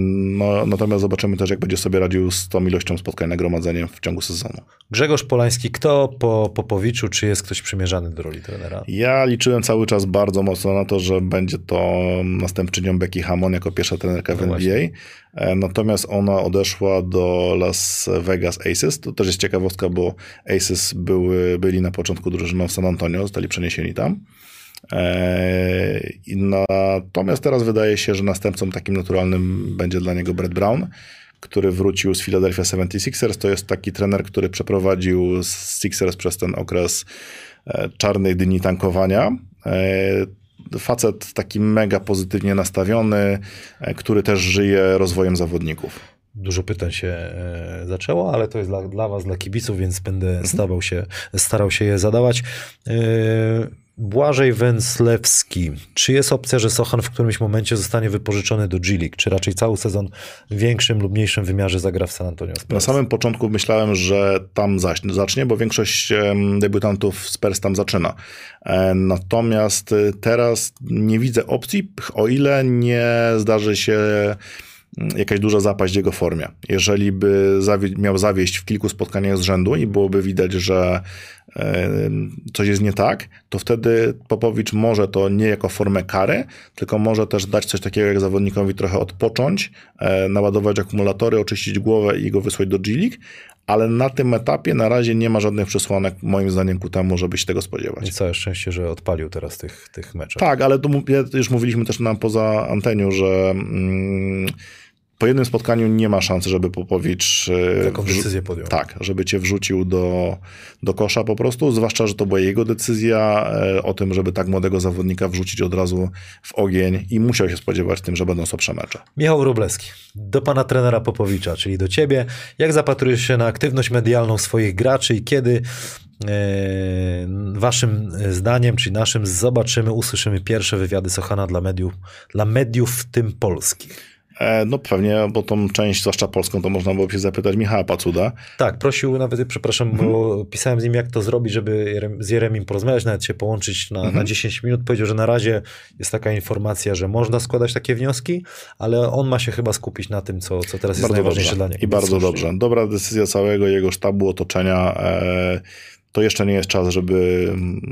No, natomiast zobaczymy też, jak będzie sobie radził z tą ilością spotkań nagromadzeniem w ciągu sezonu. Grzegorz Polański, kto po Popowiczu, czy jest ktoś przymierzany do roli trenera? Ja liczyłem cały czas bardzo mocno na to, że będzie to następczynią Becky Hammon jako pierwsza trenerka w no N B A. Natomiast ona odeszła do Las Vegas Aces. To też jest ciekawostka, bo Aces były, byli na początku drużyną w San Antonio, zostali przeniesieni tam. Natomiast teraz wydaje się, że następcą takim naturalnym będzie dla niego Brett Brown, który wrócił z Philadelphia seventy-sixers. To jest taki trener, który przeprowadził Sixers przez ten okres czarnych dni tankowania. Facet taki mega pozytywnie nastawiony, który też żyje rozwojem zawodników. Dużo pytań się zaczęło, ale to jest dla, dla was, dla kibiców, więc będę starał się, starał się je zadawać. Błażej Węslewski. Czy jest opcja, że Sochan w którymś momencie zostanie wypożyczony do G League? Czy raczej cały sezon w większym lub mniejszym wymiarze zagra w San Antonio Spurs? Na samym początku myślałem, że tam zacznie, bo większość debiutantów Spurs tam zaczyna. Natomiast teraz nie widzę opcji, o ile nie zdarzy się jakaś duża zapaść w jego formie. Jeżeli by zawie- miał zawieść w kilku spotkaniach z rzędu i byłoby widać, że yy, coś jest nie tak, to wtedy Popowicz może to nie jako formę kary, tylko może też dać coś takiego jak zawodnikowi trochę odpocząć, yy, naładować akumulatory, oczyścić głowę i go wysłać do G League, ale na tym etapie na razie nie ma żadnych przesłanek, moim zdaniem, ku temu, żeby się tego spodziewać. I całe szczęście, że odpalił teraz tych, tych meczów. Tak, ale to już mówiliśmy też nam poza antenią, że mm, po jednym spotkaniu nie ma szansy, żeby Popowicz taką decyzję podjął. Tak, żeby cię wrzucił do, do kosza po prostu, zwłaszcza, że to była jego decyzja o tym, żeby tak młodego zawodnika wrzucić od razu w ogień i musiał się spodziewać tym, że będą słabsze mecze. Michał Wróblewski, do pana trenera Popowicza, czyli do ciebie. Jak zapatrujesz się na aktywność medialną swoich graczy i kiedy waszym zdaniem, czyli naszym, zobaczymy, usłyszymy pierwsze wywiady Sochana dla mediów, dla mediów w tym polskich? No pewnie, bo tą część, zwłaszcza polską, to można było się zapytać Michała Pacuda. Tak, prosił nawet, przepraszam, hmm. bo pisałem z nim, jak to zrobić, żeby z Jeremim porozmawiać, nawet się połączyć na, hmm. na dziesięć minut. Powiedział, że na razie jest taka informacja, że można składać takie wnioski, ale on ma się chyba skupić na tym, co, co teraz jest bardzo najważniejsze dobrze. Dla niego. I bardzo słusznie. Dobrze. Dobra decyzja całego jego sztabu, otoczenia. E, to jeszcze nie jest czas, żeby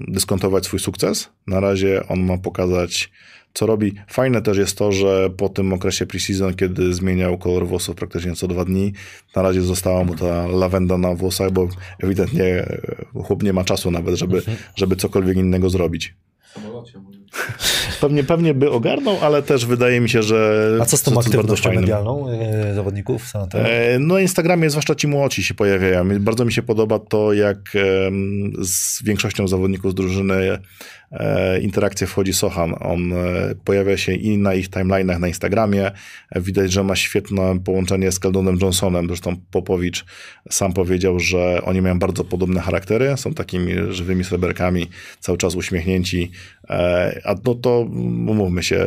dyskontować swój sukces. Na razie on ma pokazać, co robi. Fajne też jest to, że po tym okresie pre-season, kiedy zmieniał kolor włosów praktycznie co dwa dni, na razie została mu ta lawenda na włosach, bo ewidentnie chłop nie ma czasu nawet, żeby, żeby cokolwiek innego zrobić. Pewnie, pewnie by ogarnął, ale też wydaje mi się, że... A co z tą aktywnością medialną e, zawodników? San Antonio? E, no na Instagramie, zwłaszcza ci młodzi się pojawiają. Bardzo mi się podoba to, jak e, z większością zawodników z drużyny e, interakcje wchodzi Sochan. On e, pojawia się i na ich timeline'ach na Instagramie. Widać, że ma świetne połączenie z Keldonem Johnsonem. Zresztą Popowicz sam powiedział, że oni mają bardzo podobne charaktery. Są takimi żywymi sreberkami, cały czas uśmiechnięci. E, a no to, mówmy się,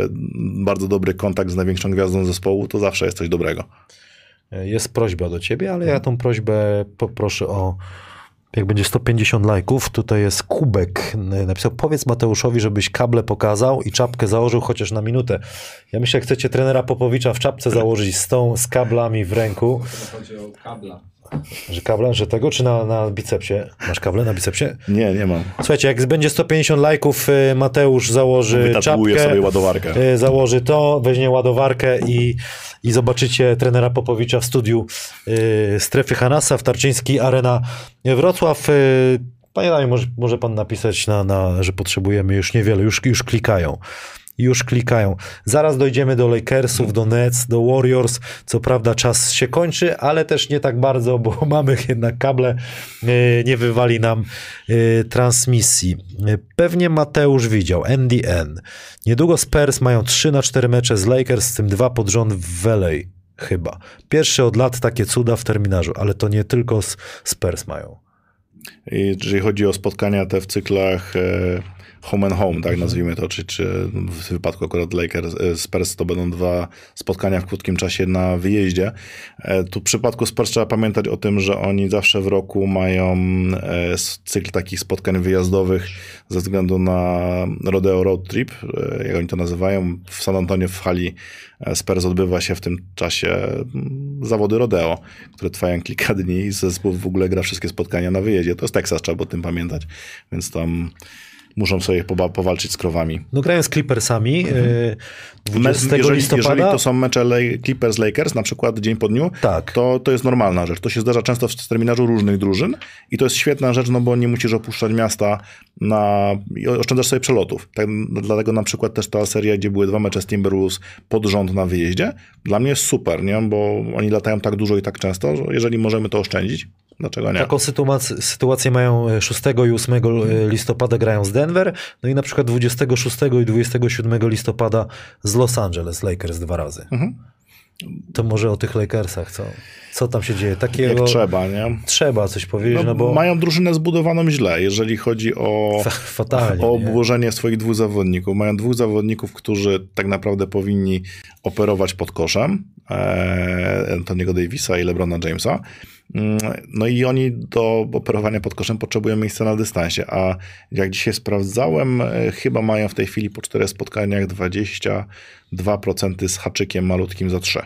bardzo dobry kontakt z największą gwiazdą zespołu, to zawsze jest coś dobrego. Jest prośba do ciebie, ale ja tą prośbę poproszę o, jak będzie sto pięćdziesiąt lajków, tutaj jest Kubek, napisał, powiedz Mateuszowi, żebyś kable pokazał i czapkę założył chociaż na minutę. Ja myślę, jak chcecie trenera Popowicza w czapce założyć z tą, z kablami w ręku. Chodzi o kabla. Że kabla, że tego, czy na, na bicepsie? Masz kable na bicepsie? Nie, nie mam. Słuchajcie, jak będzie sto pięćdziesiąt lajków, Mateusz założy Wytatuuje czapkę, sobie ładowarkę. Założy to, weźmie ładowarkę i, i zobaczycie trenera Popowicza w studiu y, Strefy Hanasa w Tarczyńskiej Arena Wrocław. Y, panie Damie, może, może pan napisać, na, na, że potrzebujemy już niewiele, już, już klikają. Już klikają. Zaraz dojdziemy do Lakersów, do Nets, do Warriors. Co prawda czas się kończy, ale też nie tak bardzo, bo mamy jednak kable. Nie wywali nam transmisji. Pewnie Mateusz widział. N D N. Niedługo Spurs mają trzy na cztery mecze z Lakers, z tym dwa pod rząd w L A. Chyba. Pierwszy od lat takie cuda w terminarzu, ale to nie tylko Spurs mają. I jeżeli chodzi o spotkania te w cyklach... Home and home, tak nazwijmy to, czy, czy w wypadku akurat Lakers, Spurs to będą dwa spotkania w krótkim czasie na wyjeździe. Tu w przypadku Spurs trzeba pamiętać o tym, że oni zawsze w roku mają cykl takich spotkań wyjazdowych ze względu na Rodeo Road Trip, jak oni to nazywają, w San Antonio w hali Spurs odbywa się w tym czasie zawody rodeo, które trwają kilka dni i zespół w ogóle gra wszystkie spotkania na wyjeździe. To jest Teksas, trzeba o tym pamiętać, więc tam muszą sobie poba- powalczyć z krowami. No grają z Clippersami. Mhm. dwudziestego listopada. Jeżeli to są mecze Le- Clippers-Lakers, na przykład dzień po dniu, tak. to, to jest normalna rzecz. To się zdarza często w terminarzu różnych drużyn i to jest świetna rzecz, no bo nie musisz opuszczać miasta na... i oszczędzasz sobie przelotów. Tak, dlatego na przykład też ta seria, gdzie były dwa mecze z Timberwolves pod rząd na wyjeździe, dla mnie jest super, nie? Bo oni latają tak dużo i tak często, że jeżeli możemy to oszczędzić, dlaczego nie? Taką sytuację, sytuację mają szóstego i ósmego listopada grają z Denver, no i na przykład dwudziestego szóstego i dwudziestego siódmego listopada z Los Angeles Lakers dwa razy. Mhm. To może o tych Lakersach, co, co tam się dzieje? Takiego jak trzeba, nie? Trzeba coś powiedzieć, no, no bo... Mają drużynę zbudowaną źle, jeżeli chodzi o, fatalnie, o obłożenie nie? swoich dwóch zawodników. Mają dwóch zawodników, którzy tak naprawdę powinni operować pod koszem. E, Anthony'ego Davisa i LeBrona Jamesa. No i oni do operowania pod koszem potrzebują miejsca na dystansie, a jak dzisiaj sprawdzałem, chyba mają w tej chwili po czterech spotkaniach dwadzieścia dwa procent z haczykiem malutkim za trzy.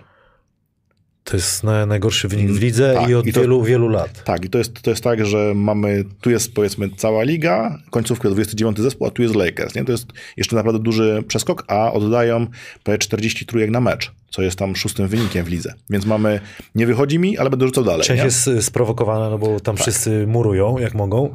To jest najgorszy wynik w lidze tak, i od i to, wielu, wielu lat. Tak, i to jest, to jest tak, że mamy, tu jest powiedzmy cała liga, końcówka dwudziesty dziewiąty zespół, a tu jest Lakers. Nie? To jest jeszcze naprawdę duży przeskok, a oddają prawie czterdzieści trójek na mecz, co jest tam szóstym wynikiem w lidze. Więc mamy, nie wychodzi mi, ale będę rzucał dalej. Część nie? jest sprowokowana, no bo tam tak. wszyscy murują jak mogą.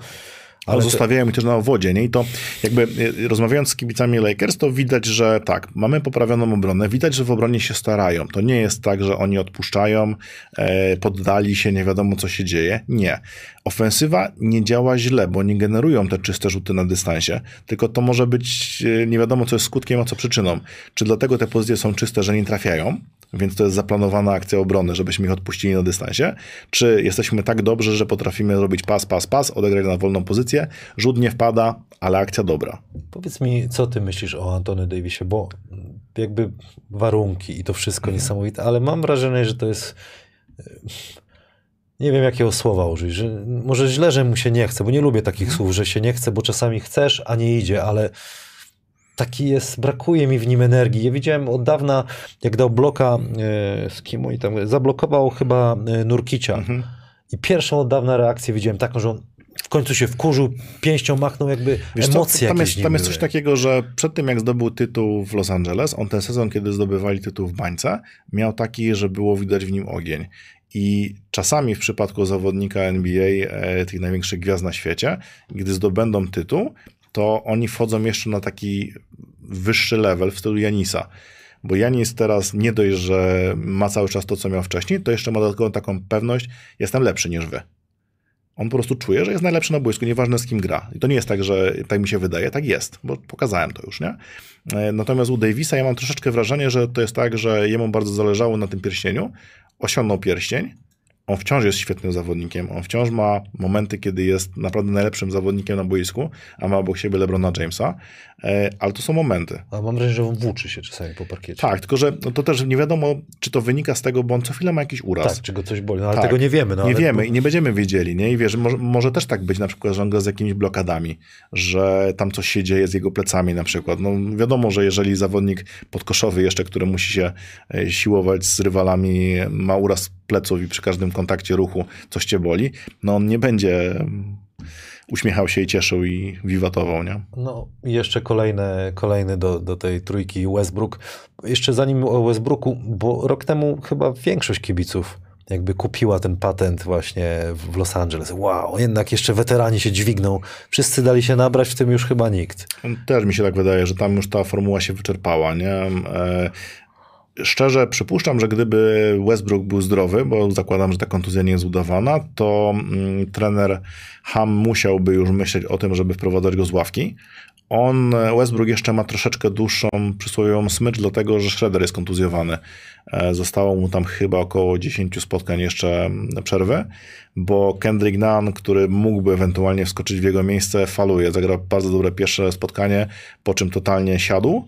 Ale to... zostawiają mi też na wodzie, nie? I to jakby rozmawiając z kibicami Lakers, to widać, że tak, mamy poprawioną obronę, widać, że w obronie się starają. To nie jest tak, że oni odpuszczają, e, poddali się, nie wiadomo co się dzieje. Nie. Ofensywa nie działa źle, bo nie generują te czyste rzuty na dystansie, tylko to może być e, nie wiadomo co jest skutkiem, a co przyczyną. Czy dlatego te pozycje są czyste, że nie trafiają? Więc to jest zaplanowana akcja obrony, żebyśmy ich odpuścili na dystansie. Czy jesteśmy tak dobrzy, że potrafimy robić pas, pas, pas, odegrać na wolną pozycję, rzut nie wpada, ale akcja dobra. Powiedz mi, co ty myślisz o Antony Davisie, bo jakby warunki i to wszystko mhm. niesamowite, ale mam wrażenie, że to jest... Nie wiem, jakiego słowa użyć, że może źle, że mu się nie chce, bo nie lubię takich mhm. słów, że się nie chce, bo czasami chcesz, a nie idzie, ale... Taki jest, brakuje mi w nim energii. Ja widziałem od dawna, jak dał bloka e, z kim oni tam, zablokował chyba e, Nurkicia. Mhm. I pierwszą od dawna reakcję widziałem taką, że on w końcu się wkurzył, pięścią machnął, jakby wiesz, emocje co, tam, jest, tam jest coś takiego, że przed tym jak zdobył tytuł w Los Angeles, on ten sezon, kiedy zdobywali tytuł w bańce, miał taki, że było widać w nim ogień. I czasami w przypadku zawodnika N B A, e, tych największych gwiazd na świecie, gdy zdobędą tytuł, to oni wchodzą jeszcze na taki wyższy level w stylu Janisa. Bo Janis teraz nie dość, że ma cały czas to, co miał wcześniej, to jeszcze ma dodatkową taką pewność, jestem lepszy niż wy. On po prostu czuje, że jest najlepszy na boisku, nieważne z kim gra. I to nie jest tak, że tak mi się wydaje, tak jest, bo pokazałem to już, nie? Natomiast u Davisa ja mam troszeczkę wrażenie, że to jest tak, że jemu bardzo zależało na tym pierścieniu, osiągnął pierścień, on wciąż jest świetnym zawodnikiem, on wciąż ma momenty, kiedy jest naprawdę najlepszym zawodnikiem na boisku, a ma obok siebie LeBrona Jamesa, ale to są momenty. A mam wrażenie, że on włóczy się czasami po parkiecie. Tak, tylko że to też nie wiadomo, czy to wynika z tego, bo on co chwilę ma jakiś uraz. Tak, czy go coś boli, no, ale tak. tego nie wiemy. No, nie ale... wiemy i nie będziemy wiedzieli, nie? I wiesz, może, może też tak być na przykład, że on gra z jakimiś blokadami, że tam coś się dzieje z jego plecami na przykład. No wiadomo, że jeżeli zawodnik podkoszowy jeszcze, który musi się siłować z rywalami, ma uraz pleców i przy każdym kontakcie ruchu coś cię boli, no on nie będzie uśmiechał się i cieszył i wiwatował, nie? No i jeszcze kolejne, kolejny do, do tej trójki Westbrook. Jeszcze zanim o Westbrooku, bo rok temu chyba większość kibiców jakby kupiła ten patent właśnie w Los Angeles. Wow, jednak jeszcze weterani się dźwigną. Wszyscy dali się nabrać, w tym już chyba nikt. Też mi się tak wydaje, że tam już ta formuła się wyczerpała, nie? E- Szczerze przypuszczam, że gdyby Westbrook był zdrowy, bo zakładam, że ta kontuzja nie jest udawana, to mm, trener Ham musiałby już myśleć o tym, żeby wprowadzać go z ławki. On, Westbrook jeszcze ma troszeczkę dłuższą przysłowiową smycz, dlatego że Schroeder jest kontuzjowany. E, zostało mu tam chyba około dziesięć spotkań jeszcze przerwy, bo Kendrick Nunn, który mógłby ewentualnie wskoczyć w jego miejsce, faluje. Zagrał bardzo dobre pierwsze spotkanie, po czym totalnie siadł.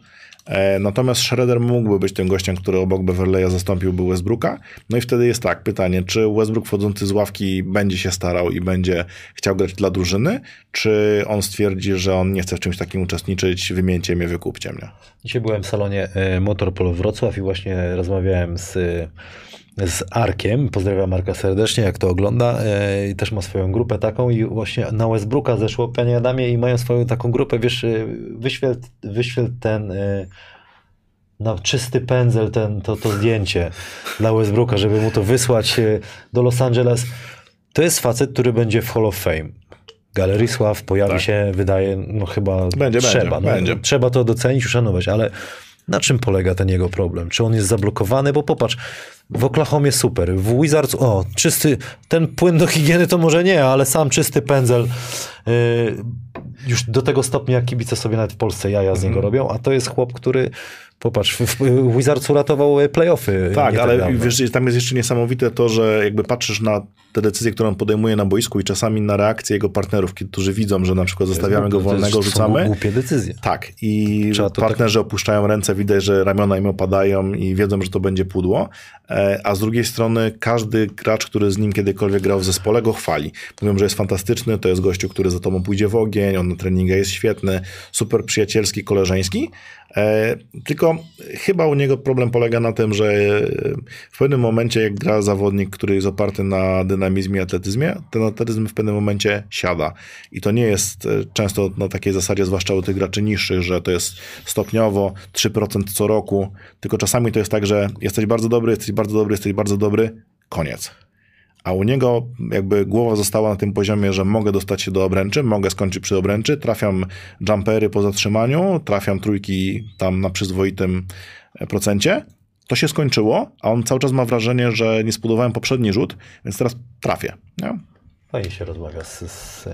Natomiast Schroeder mógłby być tym gościem, który obok Beverleya zastąpiłby Westbrooka. No i wtedy jest tak, pytanie, czy Westbrook wchodzący z ławki będzie się starał i będzie chciał grać dla drużyny, czy on stwierdzi, że on nie chce w czymś takim uczestniczyć, wymieńcie mnie, wykupcie mnie. Dzisiaj byłem w salonie Motorpol Wrocław i właśnie rozmawiałem z, z Arkiem, pozdrawiam Arka serdecznie, jak to ogląda, i też ma swoją grupę taką i właśnie na Westbrooka zeszło, panie Adamie, i mają swoją taką grupę, wiesz, wyświetl, wyświetl ten na czysty pędzel ten, to, to zdjęcie dla Westbrooka, żeby mu to wysłać do Los Angeles. To jest facet, który będzie w Hall of Fame. Galerii Sław pojawi tak. się, wydaje, no chyba będzie, trzeba. Będzie, no, będzie. Trzeba to docenić, uszanować, ale na czym polega ten jego problem? Czy on jest zablokowany? Bo popatrz, w Oklahomie super, w Wizards, o, czysty, ten płyn do higieny to może nie, ale sam czysty pędzel. Yy, już do tego stopnia, jak kibice sobie nawet w Polsce jaja z niego mm. robią, a to jest chłop, który, popatrz, Wizards uratował play-offy. Tak, ale wiesz, tam jest jeszcze niesamowite to, że jakby patrzysz na te decyzje, które on podejmuje na boisku i czasami na reakcję jego partnerów, którzy widzą, że na przykład zostawiamy go wolnego, rzucamy. To głupie decyzje. Tak, i partnerzy opuszczają ręce, widać, że ramiona im opadają i wiedzą, że to będzie pudło, a z drugiej strony każdy gracz, który z nim kiedykolwiek grał w zespole, go chwali. Mówią, że jest fantastyczny, to jest gościu, który za tobą pójdzie w ogień, on na treningach jest świetny, super przyjacielski, koleżeński. Tylko chyba u niego problem polega na tym, że w pewnym momencie jak gra zawodnik, który jest oparty na dynamizmie i atletyzmie, ten atletyzm w pewnym momencie siada. I to nie jest często na takiej zasadzie, zwłaszcza u tych graczy niższych, że to jest stopniowo trzy procent co roku, tylko czasami to jest tak, że jesteś bardzo dobry, jesteś bardzo dobry, jesteś bardzo dobry, koniec. A u niego jakby głowa została na tym poziomie, że mogę dostać się do obręczy, mogę skończyć przy obręczy, trafiam jumpery po zatrzymaniu, trafiam trójki tam na przyzwoitym procencie. To się skończyło, a on cały czas ma wrażenie, że nie spudowałem poprzedni rzut, więc teraz trafię. Nie? Fajnie się rozmawia z, z,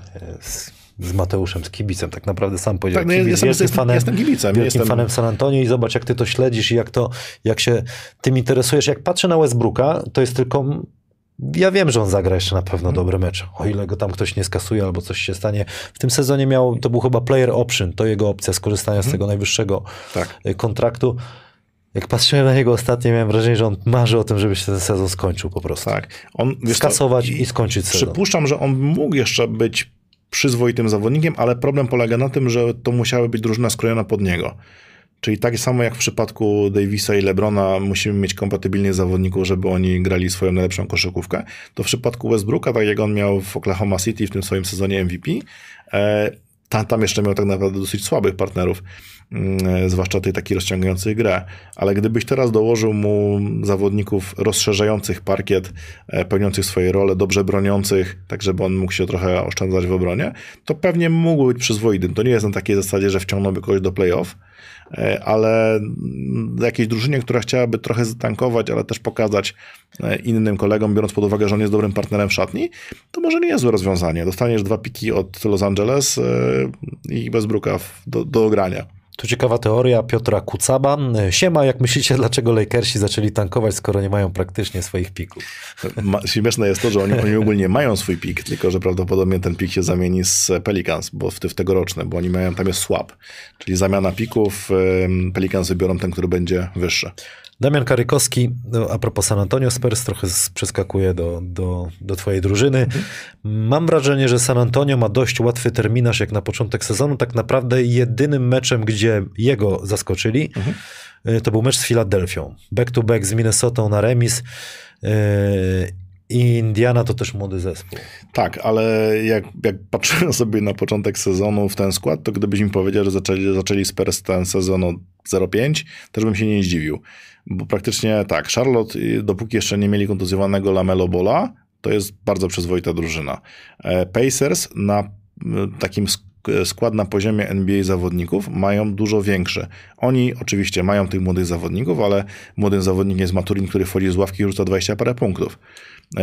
z, z Mateuszem, z kibicem. Tak naprawdę sam powiedział, tak, no kibic, jestem, jestem, fanem, jestem kibicem. Jestem fanem San Antonio i zobacz, jak ty to śledzisz i jak, to, jak się tym interesujesz. Jak patrzę na Westbrooka, to jest tylko... Ja wiem, że on zagra jeszcze na pewno dobry mecz, o ile go tam ktoś nie skasuje albo coś się stanie. W tym sezonie miał, to był chyba player option, to jego opcja skorzystania z tego najwyższego tak. kontraktu. Jak patrzyłem na niego ostatnio, miałem wrażenie, że on marzy o tym, żeby się ten sezon skończył po prostu. Tak. On, skasować to, i skończyć sezon. Przypuszczam, że on mógł jeszcze być przyzwoitym zawodnikiem, ale problem polega na tym, że to musiała być drużyna skrojona pod niego. Czyli tak samo jak w przypadku Davisa i LeBrona musimy mieć kompatybilnych zawodników, żeby oni grali swoją najlepszą koszykówkę, to w przypadku Westbrooka, tak jak on miał w Oklahoma City w tym swoim sezonie M V P, tam, tam jeszcze miał tak naprawdę dosyć słabych partnerów, zwłaszcza tej takiej rozciągającej grę. Ale gdybyś teraz dołożył mu zawodników rozszerzających parkiet, pełniących swoje role, dobrze broniących, tak żeby on mógł się trochę oszczędzać w obronie, to pewnie mógł być przyzwoitym. To nie jest na takiej zasadzie, że wciągnąłby kogoś do play-off, ale jakiejś drużynie, która chciałaby trochę zatankować, ale też pokazać innym kolegom, biorąc pod uwagę, że on jest dobrym partnerem w szatni, to może nie jest złe rozwiązanie. Dostaniesz dwa piki od Los Angeles i Westbrooka do, do grania. Tu ciekawa teoria Piotra Kucaba. Siema, jak myślicie, dlaczego Lakersi zaczęli tankować, skoro nie mają praktycznie swoich pików? Ma, śmieszne jest to, że oni, oni ogólnie mają swój pik, tylko że prawdopodobnie ten pik się zamieni z Pelicans, bo w, w tegoroczny, bo oni mają, tam jest swap, czyli zamiana pików, Pelicans wybiorą ten, który będzie wyższy. Damian Karykowski, a propos San Antonio Spurs, trochę przeskakuje do, do, do twojej drużyny. Mhm. Mam wrażenie, że San Antonio ma dość łatwy terminarz jak na początek sezonu. Tak naprawdę jedynym meczem, gdzie jego zaskoczyli, mhm. to był mecz z Filadelfią. Back to back z Minnesotą na remis. I Indiana to też młody zespół. Tak, ale jak, jak patrzyłem sobie na początek sezonu w ten skład, to gdybyś mi powiedział, że zaczęli, zaczęli Spurs ten sezon od zero pięć, też bym się nie zdziwił. Bo praktycznie tak, Charlotte, dopóki jeszcze nie mieli kontuzjowanego LaMelo Balla, to jest bardzo przyzwoita drużyna. Pacers na takim skład na poziomie N B A zawodników mają dużo większy. Oni oczywiście mają tych młodych zawodników, ale młodym zawodnikiem jest Maturin, który wchodzi z ławki i rzuca dwadzieścia parę punktów.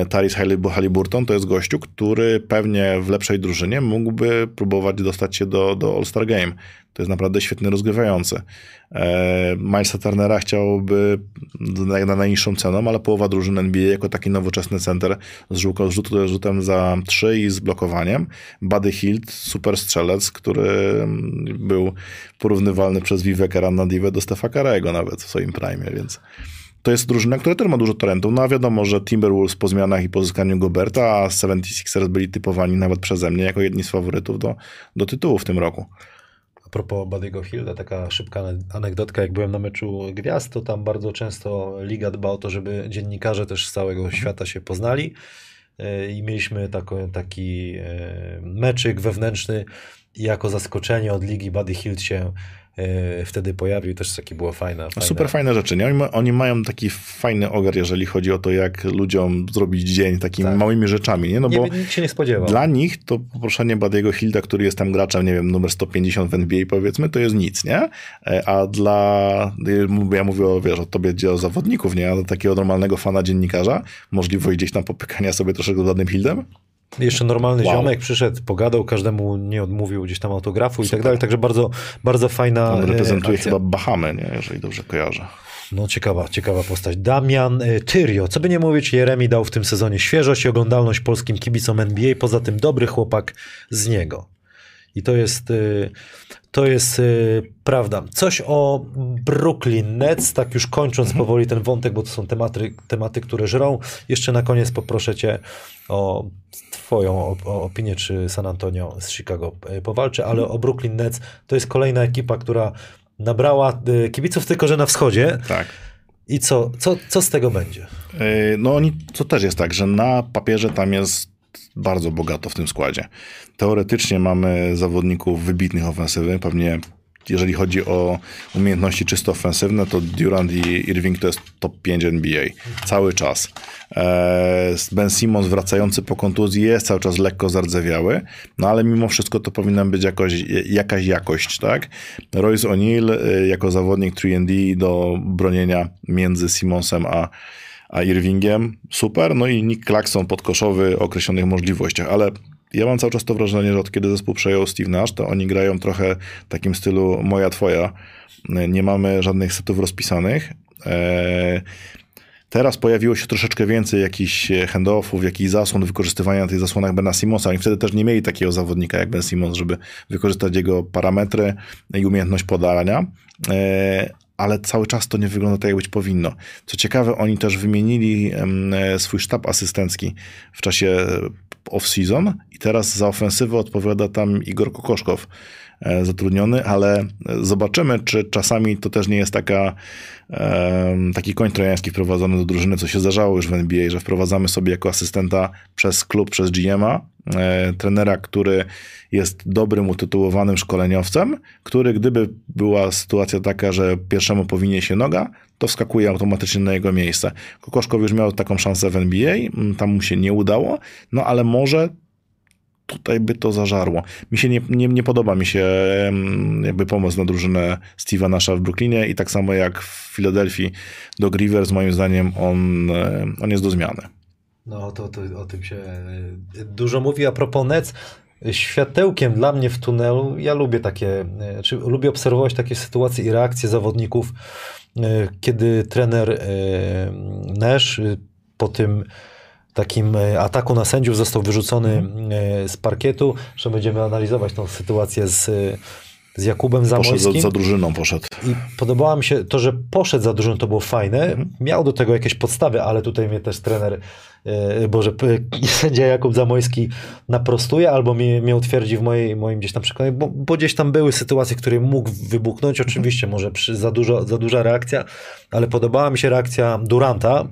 Tyrese Haliburton to jest gościu, który pewnie w lepszej drużynie mógłby próbować dostać się do, do All-Star Game. To jest naprawdę świetny rozgrywający. Milesa Turnera chciałby na, na najniższą ceną, ale połowa drużyny N B A jako taki nowoczesny center z rzutu, z rzutem za trzy i z blokowaniem. Buddy Hield, super strzelec, który był porównywalny przez Viveka Ranadive do Stefa Curry'ego nawet w swoim prime, więc... To jest drużyna, która też ma dużo talentów. No a wiadomo, że Timberwolves po zmianach i pozyskaniu Goberta, a seventy-sixers byli typowani nawet przeze mnie jako jedni z faworytów do, do tytułu w tym roku. A propos Buddy'ego Hielda, taka szybka anegdotka. Jak byłem na meczu Gwiazd, to tam bardzo często liga dba o to, żeby dziennikarze też z całego świata się poznali. I mieliśmy taki meczyk wewnętrzny i jako zaskoczenie od ligi Buddy Hield się wtedy pojawił, też takie było fajne. fajne. Super fajne rzeczy, nie? Oni, oni mają taki fajny ogar, jeżeli chodzi o to, jak ludziom zrobić dzień takimi tak. małymi rzeczami, nie? No nie, bo nikt się nie spodziewał. Dla nich to poproszenie Buddy'ego Hielda, który jest tam graczem, nie wiem, numer sto pięćdziesiąt w N B A powiedzmy, to jest nic, nie? A dla, ja mówię o, wiesz, o tobie, o zawodników, nie? A dla takiego normalnego fana dziennikarza możliwość gdzieś tam popykania sobie troszeczkę z Buddy'm Hieldem? Jeszcze normalny wow. ziomek przyszedł, pogadał, każdemu nie odmówił gdzieś tam autografu i tak dalej, także bardzo, bardzo fajna On reprezentuje akcja. Chyba Bahamy, nie? Jeżeli dobrze kojarzę. No ciekawa, ciekawa postać. Damian Tyrio. Co by nie mówić, Jeremy dał w tym sezonie świeżość i oglądalność polskim kibicom N B A, poza tym dobry chłopak z niego. I to jest, to jest prawda. Coś o Brooklyn Nets, tak już kończąc powoli ten wątek, bo to są tematy, tematy które żrą. Jeszcze na koniec poproszę cię o twoją opinię, czy San Antonio z Chicago powalczy, ale o Brooklyn Nets. To jest kolejna ekipa, która nabrała kibiców, tylko że na wschodzie. Tak. I co, co, co z tego będzie? No oni, to też jest tak, że na papierze tam jest bardzo bogato w tym składzie. Teoretycznie mamy zawodników wybitnych ofensywnych, pewnie jeżeli chodzi o umiejętności czysto ofensywne, to Durant i Irving to jest top pięć N B A. Cały czas. Ben Simmons wracający po kontuzji jest cały czas lekko zardzewiały, no ale mimo wszystko to powinna być jakoś, jakaś jakość, tak? Royce O'Neal jako zawodnik trzy and D do bronienia między Simmonsem a a Irvingiem, super, no i Nick Claxton podkoszowy o określonych możliwościach, ale ja mam cały czas to wrażenie, że od kiedy zespół przejął Steve Nash, to oni grają trochę w takim stylu moja, twoja. Nie mamy żadnych setów rozpisanych. Eee... Teraz pojawiło się troszeczkę więcej jakichś handoffów, jakichś zasłon, wykorzystywania na tych zasłonach Bena Simmonsa. I wtedy też nie mieli takiego zawodnika jak Ben Simmons, żeby wykorzystać jego parametry i umiejętność podania. Ale cały czas to nie wygląda tak, jak być powinno. Co ciekawe, oni też wymienili swój sztab asystencki w czasie off-season i teraz za ofensywę odpowiada tam Igor Kokoszkow, zatrudniony, ale zobaczymy, czy czasami to też nie jest taka, taki koń trojański wprowadzony do drużyny, co się zdarzało już w N B A, że wprowadzamy sobie jako asystenta przez klub, przez G M a, trenera, który jest dobrym, utytułowanym szkoleniowcem, który gdyby była sytuacja taka, że pierwszemu powinie się noga, to wskakuje automatycznie na jego miejsce. Kokoszkow już miał taką szansę w N B A, tam mu się nie udało, no ale może tutaj by to zażarło. Mi się nie, nie, nie podoba mi się jakby pomoc na drużynę Steve'a Nasha w Brooklynie i tak samo jak w Filadelfii Doug Rivers, moim zdaniem on, on jest do zmiany. No to, to o tym się dużo mówi. A propos Nets, światełkiem dla mnie w tunelu, ja lubię takie, czy lubię obserwować takie sytuacje i reakcje zawodników, kiedy trener Nash po tym takim ataku na sędziów został wyrzucony z parkietu, że będziemy analizować tą sytuację z, z Jakubem Zamoyskim. Poszedł za drużyną, poszedł. I podobało mi się to, że poszedł za drużyną, to było fajne. Mhm. Miał do tego jakieś podstawy, ale tutaj mnie też trener, Boże, sędzia Jakub Zamoyski naprostuje, albo mnie, mnie utwierdzi w mojej, moim gdzieś tam przekonaniu, bo, bo gdzieś tam były sytuacje, w których mógł wybuchnąć. Oczywiście może przy, za, dużo, za duża reakcja, ale podobała mi się reakcja Duranta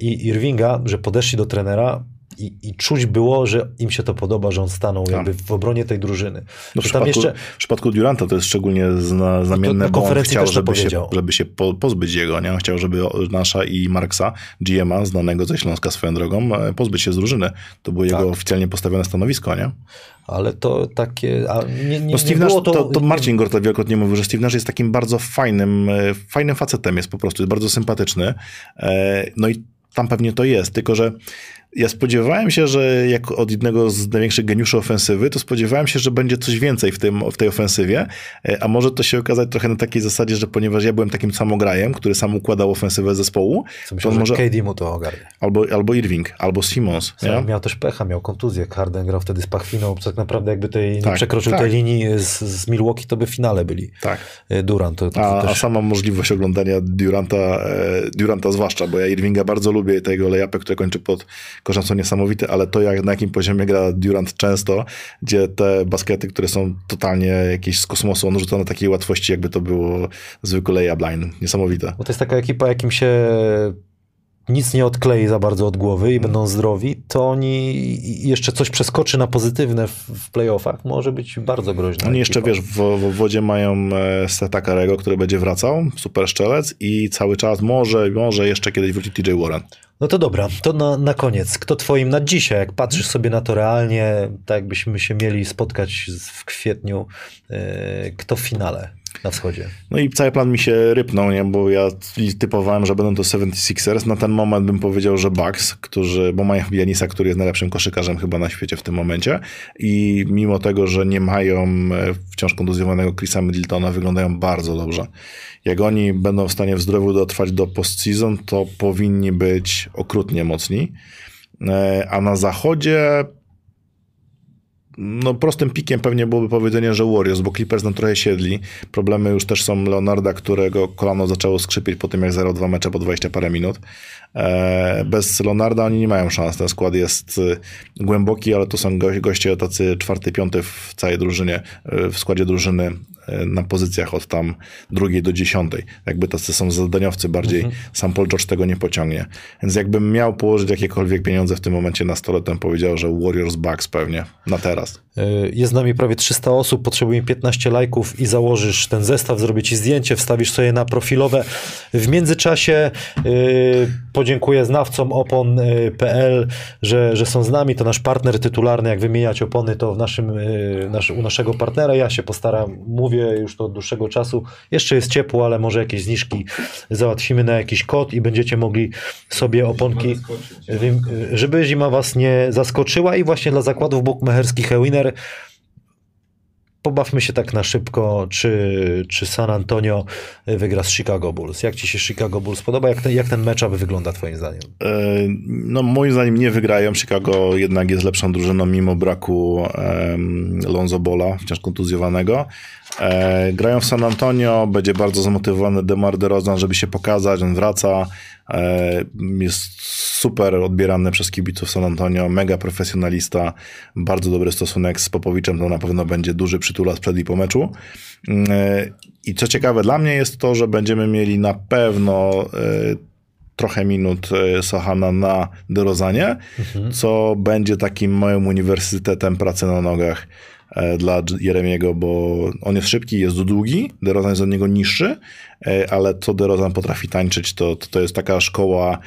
i Irvinga, że podeszli do trenera i, i czuć było, że im się to podoba, że on stanął jakby w obronie tej drużyny. No w, przypadku, jeszcze... w przypadku Duranta to jest szczególnie zna, znamienne, to, bo on chciał, żeby się, żeby się po, pozbyć jego. Nie? On chciał, żeby Nasha i Marksa, G M a, znanego ze Śląska swoją drogą, pozbyć się z drużyny. To było tak. jego oficjalnie postawione stanowisko, nie? Ale to takie... A nie, nie, no Steve nie było Nash, to, to Marcin Gorta wielokrotnie mówił, że Steve Nash jest takim bardzo fajnym, fajnym facetem, jest po prostu, jest bardzo sympatyczny. No i tam pewnie to jest, tylko że ja spodziewałem się, że jak od jednego z największych geniuszy ofensywy, to spodziewałem się, że będzie coś więcej w, tym, w tej ofensywie, a może to się okazać trochę na takiej zasadzie, że ponieważ ja byłem takim samograjem, który sam układał ofensywę zespołu, co myślę, to może... K D mu to ogarnie. Albo, albo Irving, albo Simmons. Nie? Miał też pecha, miał kontuzję. Harden grał wtedy z pachwiną, tak naprawdę jakby tej, nie tak, przekroczył tak. tej linii z, z Milwaukee, to by w finale byli. Tak. Durant. To, to a, też... a sama możliwość oglądania Duranta, Duranta zwłaszcza, bo ja Irvinga bardzo lubię, tego lejapy, które kończy pod koszem, są niesamowite, ale to jak, na jakim poziomie gra Durant często, gdzie te baskety, które są totalnie jakieś z kosmosu, on rzuca na takiej łatwości, jakby to było zwykły layup line. Niesamowite. Bo to jest taka ekipa, jakim się nic nie odklei za bardzo od głowy i będą zdrowi, to oni jeszcze coś przeskoczy na pozytywne w playoffach. Może być bardzo groźne. Oni jeszcze, wiesz, w, w wodzie mają Seta Curry'ego, który będzie wracał, super szczelec i cały czas może, może jeszcze kiedyś wróci T J Warren. No to dobra, to na, na koniec. Kto twoim na dzisiaj, jak patrzysz sobie na to realnie, tak jakbyśmy się mieli spotkać w kwietniu, yy, kto w finale na wschodzie? No i cały plan mi się rypnął, nie? Bo ja typowałem, że będą to seventy-sixers. Na ten moment bym powiedział, że Bucks, którzy, bo mają Giannisa, który jest najlepszym koszykarzem chyba na świecie w tym momencie. I mimo tego, że nie mają wciąż kontuzjowanego Chrisa Middletona, wyglądają bardzo dobrze. Jak oni będą w stanie w zdrowiu dotrwać do postseason, to powinni być okrutnie mocni. A na zachodzie... No prostym pikiem pewnie byłoby powiedzenie, że Warriors, bo Clippers na trochę siedli. Problemy już też są Leonarda, którego kolano zaczęło skrzypieć po tym, jak zerał dwa mecze po dwudziestu parę minut. Bez Leonarda oni nie mają szans. Ten skład jest głęboki, ale to są goście tacy czwarty, piąty w całej drużynie, w składzie drużyny na pozycjach od tam drugiej do dziesiątej. Jakby tacy są zadaniowcy bardziej. Mhm. Sam Paul George tego nie pociągnie. Więc jakbym miał położyć jakiekolwiek pieniądze w tym momencie na stole, to bym powiedział, że Warriors Bucks pewnie na teraz. Jest z nami prawie trzysta osób, potrzebujemy piętnaście lajków i założysz ten zestaw, zrobię ci zdjęcie, wstawisz sobie na profilowe. W międzyczasie yy, podziękuję znawcom opon kropka p l, że, że są z nami. To nasz partner tytularny, jak wymieniać opony, to w naszym, yy, nasz, u naszego partnera. Ja się postaram, mówię już to od dłuższego czasu. Jeszcze jest ciepło, ale może jakieś zniżki załatwimy na jakiś kod i będziecie mogli sobie oponki, żeby zima was nie zaskoczyła. I właśnie dla zakładów bukmacherskich Ewiner, pobawmy się tak na szybko, czy, czy San Antonio wygra z Chicago Bulls. Jak ci się Chicago Bulls podoba? Jak ten, jak ten matchup wygląda twoim zdaniem? No moim zdaniem nie wygrają. Chicago jednak jest lepszą drużyną mimo braku um, Lonzo Balla, wciąż kontuzjowanego. E, grają w San Antonio, będzie bardzo zmotywowany DeMar DeRozan, żeby się pokazać, on wraca, e, jest super odbierany przez kibiców San Antonio, mega profesjonalista, bardzo dobry stosunek z Popowiczem, to na pewno będzie duży przytulas przed i po meczu. E, I co ciekawe dla mnie jest to, że będziemy mieli na pewno e, trochę minut Sochana na DeRozanie, mhm. co będzie takim moim uniwersytetem pracy na nogach dla Jeremiego, bo on jest szybki, jest długi, DeRozan jest od niego niższy, ale co DeRozan potrafi tańczyć, to, to jest taka szkoła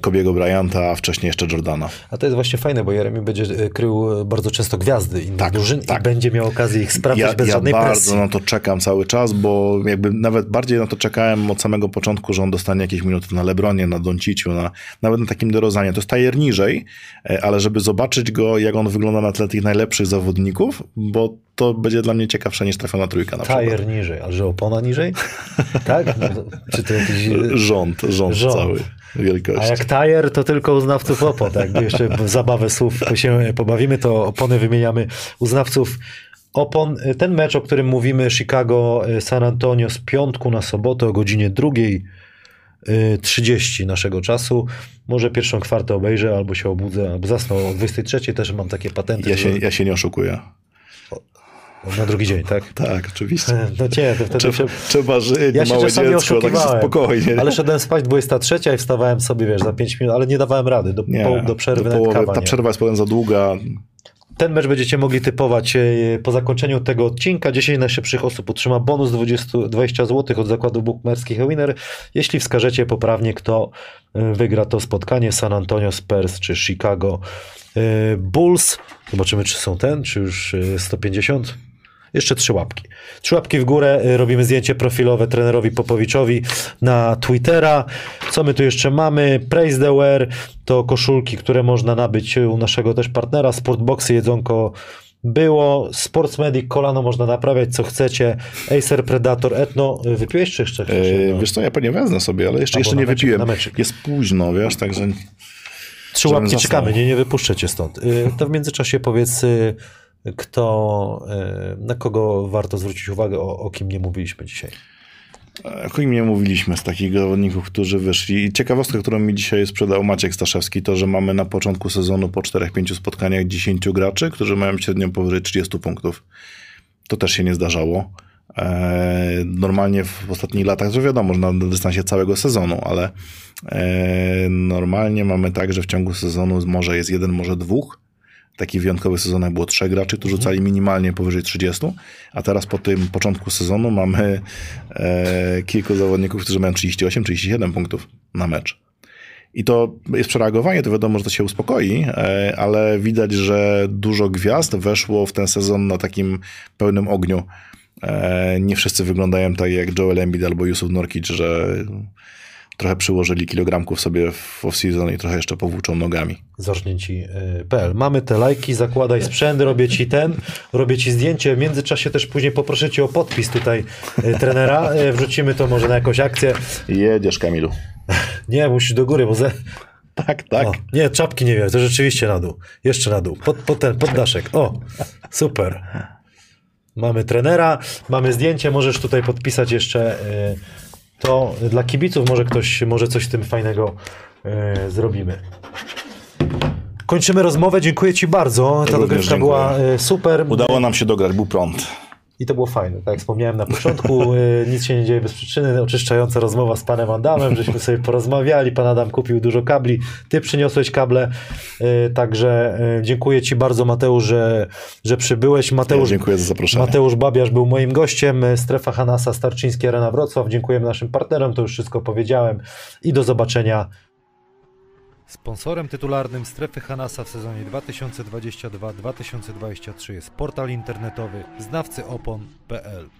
Kobiego Bryanta, a wcześniej jeszcze Jordana. A to jest właśnie fajne, bo Jeremy będzie krył bardzo często gwiazdy innych tak, drużyn tak. i będzie miał okazję ich sprawdzać ja, bez ja żadnej presji. Ja bardzo na to czekam cały czas, bo jakby nawet bardziej na to czekałem od samego początku, że on dostanie jakieś minuty na LeBronie, na Donciciu, na, nawet na takim DeRozanie. To jest tajer niżej, ale żeby zobaczyć go, jak on wygląda na tle tych najlepszych zawodników, bo to będzie dla mnie ciekawsze niż trafiona trójka na przykład. Tajer niżej, ale że opona niżej? Tak? No, czy to jakiś... Rząd, rząd, rząd. cały. Wielkość. A jak tajer, to tylko u znawców opon. Tak? Jeszcze zabawę słów się pobawimy, to opony wymieniamy u znawców opon. Ten mecz, o którym mówimy, Chicago-San Antonio z piątku na sobotę o godzinie drugiej trzydzieści naszego czasu. Może pierwszą kwartę obejrzę, albo się obudzę, albo zasnę o dwudziestej trzeciej. Też mam takie patenty. Ja się, że... ja się nie oszukuję. Na drugi dzień, tak? Tak, oczywiście. No nie, to wtedy trzeba, się... trzeba żyć, ja małe dziecko, tak się spokojnie. Ale szedłem spać dwudziesta trzecia i wstawałem sobie, wiesz, za pięć minut, ale nie dawałem rady, do, nie, po, do przerwy do połowy, kawa, Ta nie. przerwa jest potem za długa. Ten mecz będziecie mogli typować po zakończeniu tego odcinka. dziesięć najszybszych osób otrzyma bonus dwadzieścia złotych od zakładu bukmacherskich Ewiner. Jeśli wskażecie poprawnie, kto wygra to spotkanie, San Antonio Spurs czy Chicago Bulls. Zobaczymy, czy są ten, czy już sto pięćdziesiąt. jeszcze trzy łapki. Trzy łapki w górę, robimy zdjęcie profilowe trenerowi Popowiczowi na Twittera. Co my tu jeszcze mamy? Praise the Wear, to koszulki, które można nabyć u naszego też partnera. Sportboxy, jedzonko było. Sports Medic, kolano można naprawiać, co chcecie. Acer, Predator, Etno. Wypiłeś czy jeszcze? Yy, wiesz co, ja pewnie wezmę sobie, ale jeszcze, jeszcze nie meczek, wypiłem. Jest późno, wiesz, także... Trzy łapki czekamy, nie, nie wypuszczę cię stąd. To w międzyczasie powiedz, kto, na kogo warto zwrócić uwagę, o, o kim nie mówiliśmy dzisiaj. O kim nie mówiliśmy z takich zawodników, którzy wyszli. I ciekawostka, którą mi dzisiaj sprzedał Maciek Staszewski, to, że mamy na początku sezonu po czterech pięciu spotkaniach dziesięciu graczy, którzy mają średnią powyżej trzydziestu punktów. To też się nie zdarzało. Normalnie w ostatnich latach, że wiadomo, że na dystansie całego sezonu, ale normalnie mamy tak, że w ciągu sezonu może jest jeden, może dwóch. Taki wyjątkowy sezon, jak było trzech graczy, którzy rzucali minimalnie powyżej trzydziestu, a teraz po tym początku sezonu mamy kilku zawodników, którzy mają trzydzieści osiem trzydzieści siedem punktów na mecz. I to jest przereagowanie, to wiadomo, że to się uspokoi, ale widać, że dużo gwiazd weszło w ten sezon na takim pełnym ogniu. Nie wszyscy wyglądają tak jak Joel Embiid albo Jusuf Nurkić, że trochę przyłożyli kilogramków sobie w off-season i trochę jeszcze powłóczą nogami. Zacznięci kropka p l. Mamy te lajki, zakładaj sprzęt, robię ci ten, robię ci zdjęcie. W międzyczasie też później poproszę cię o podpis tutaj trenera. Wrzucimy to może na jakąś akcję. Jedziesz, Kamilu. Nie, musisz do góry, bo... Ze... Tak, tak. O, nie, czapki nie wiem, to rzeczywiście na dół. Jeszcze na dół. Pod, pod ten, pod daszek. O, super. Mamy trenera, mamy zdjęcie, możesz tutaj podpisać jeszcze to dla kibiców, może ktoś, może coś tym fajnego zrobimy. Kończymy rozmowę, dziękuję ci bardzo, ta dogrywka była super. Udało nam się dograć, był prąd. I to było fajne, tak jak wspomniałem na początku, nic się nie dzieje bez przyczyny, oczyszczająca rozmowa z panem Adamem, żeśmy sobie porozmawiali, pan Adam kupił dużo kabli, ty przyniosłeś kable, także dziękuję ci bardzo, Mateusz, że, że przybyłeś. Mateusz, ja dziękuję za zaproszenie. Mateusz Babiarz był moim gościem, Strefa Hanasa, Starczyński Arena Wrocław, dziękujemy naszym partnerom, to już wszystko powiedziałem i do zobaczenia. Sponsorem tytularnym Strefy Hanasa w sezonie dwa tysiące dwudziestym drugim dwa tysiące dwudziestym trzecim jest portal internetowy znawcy opon kropka p l.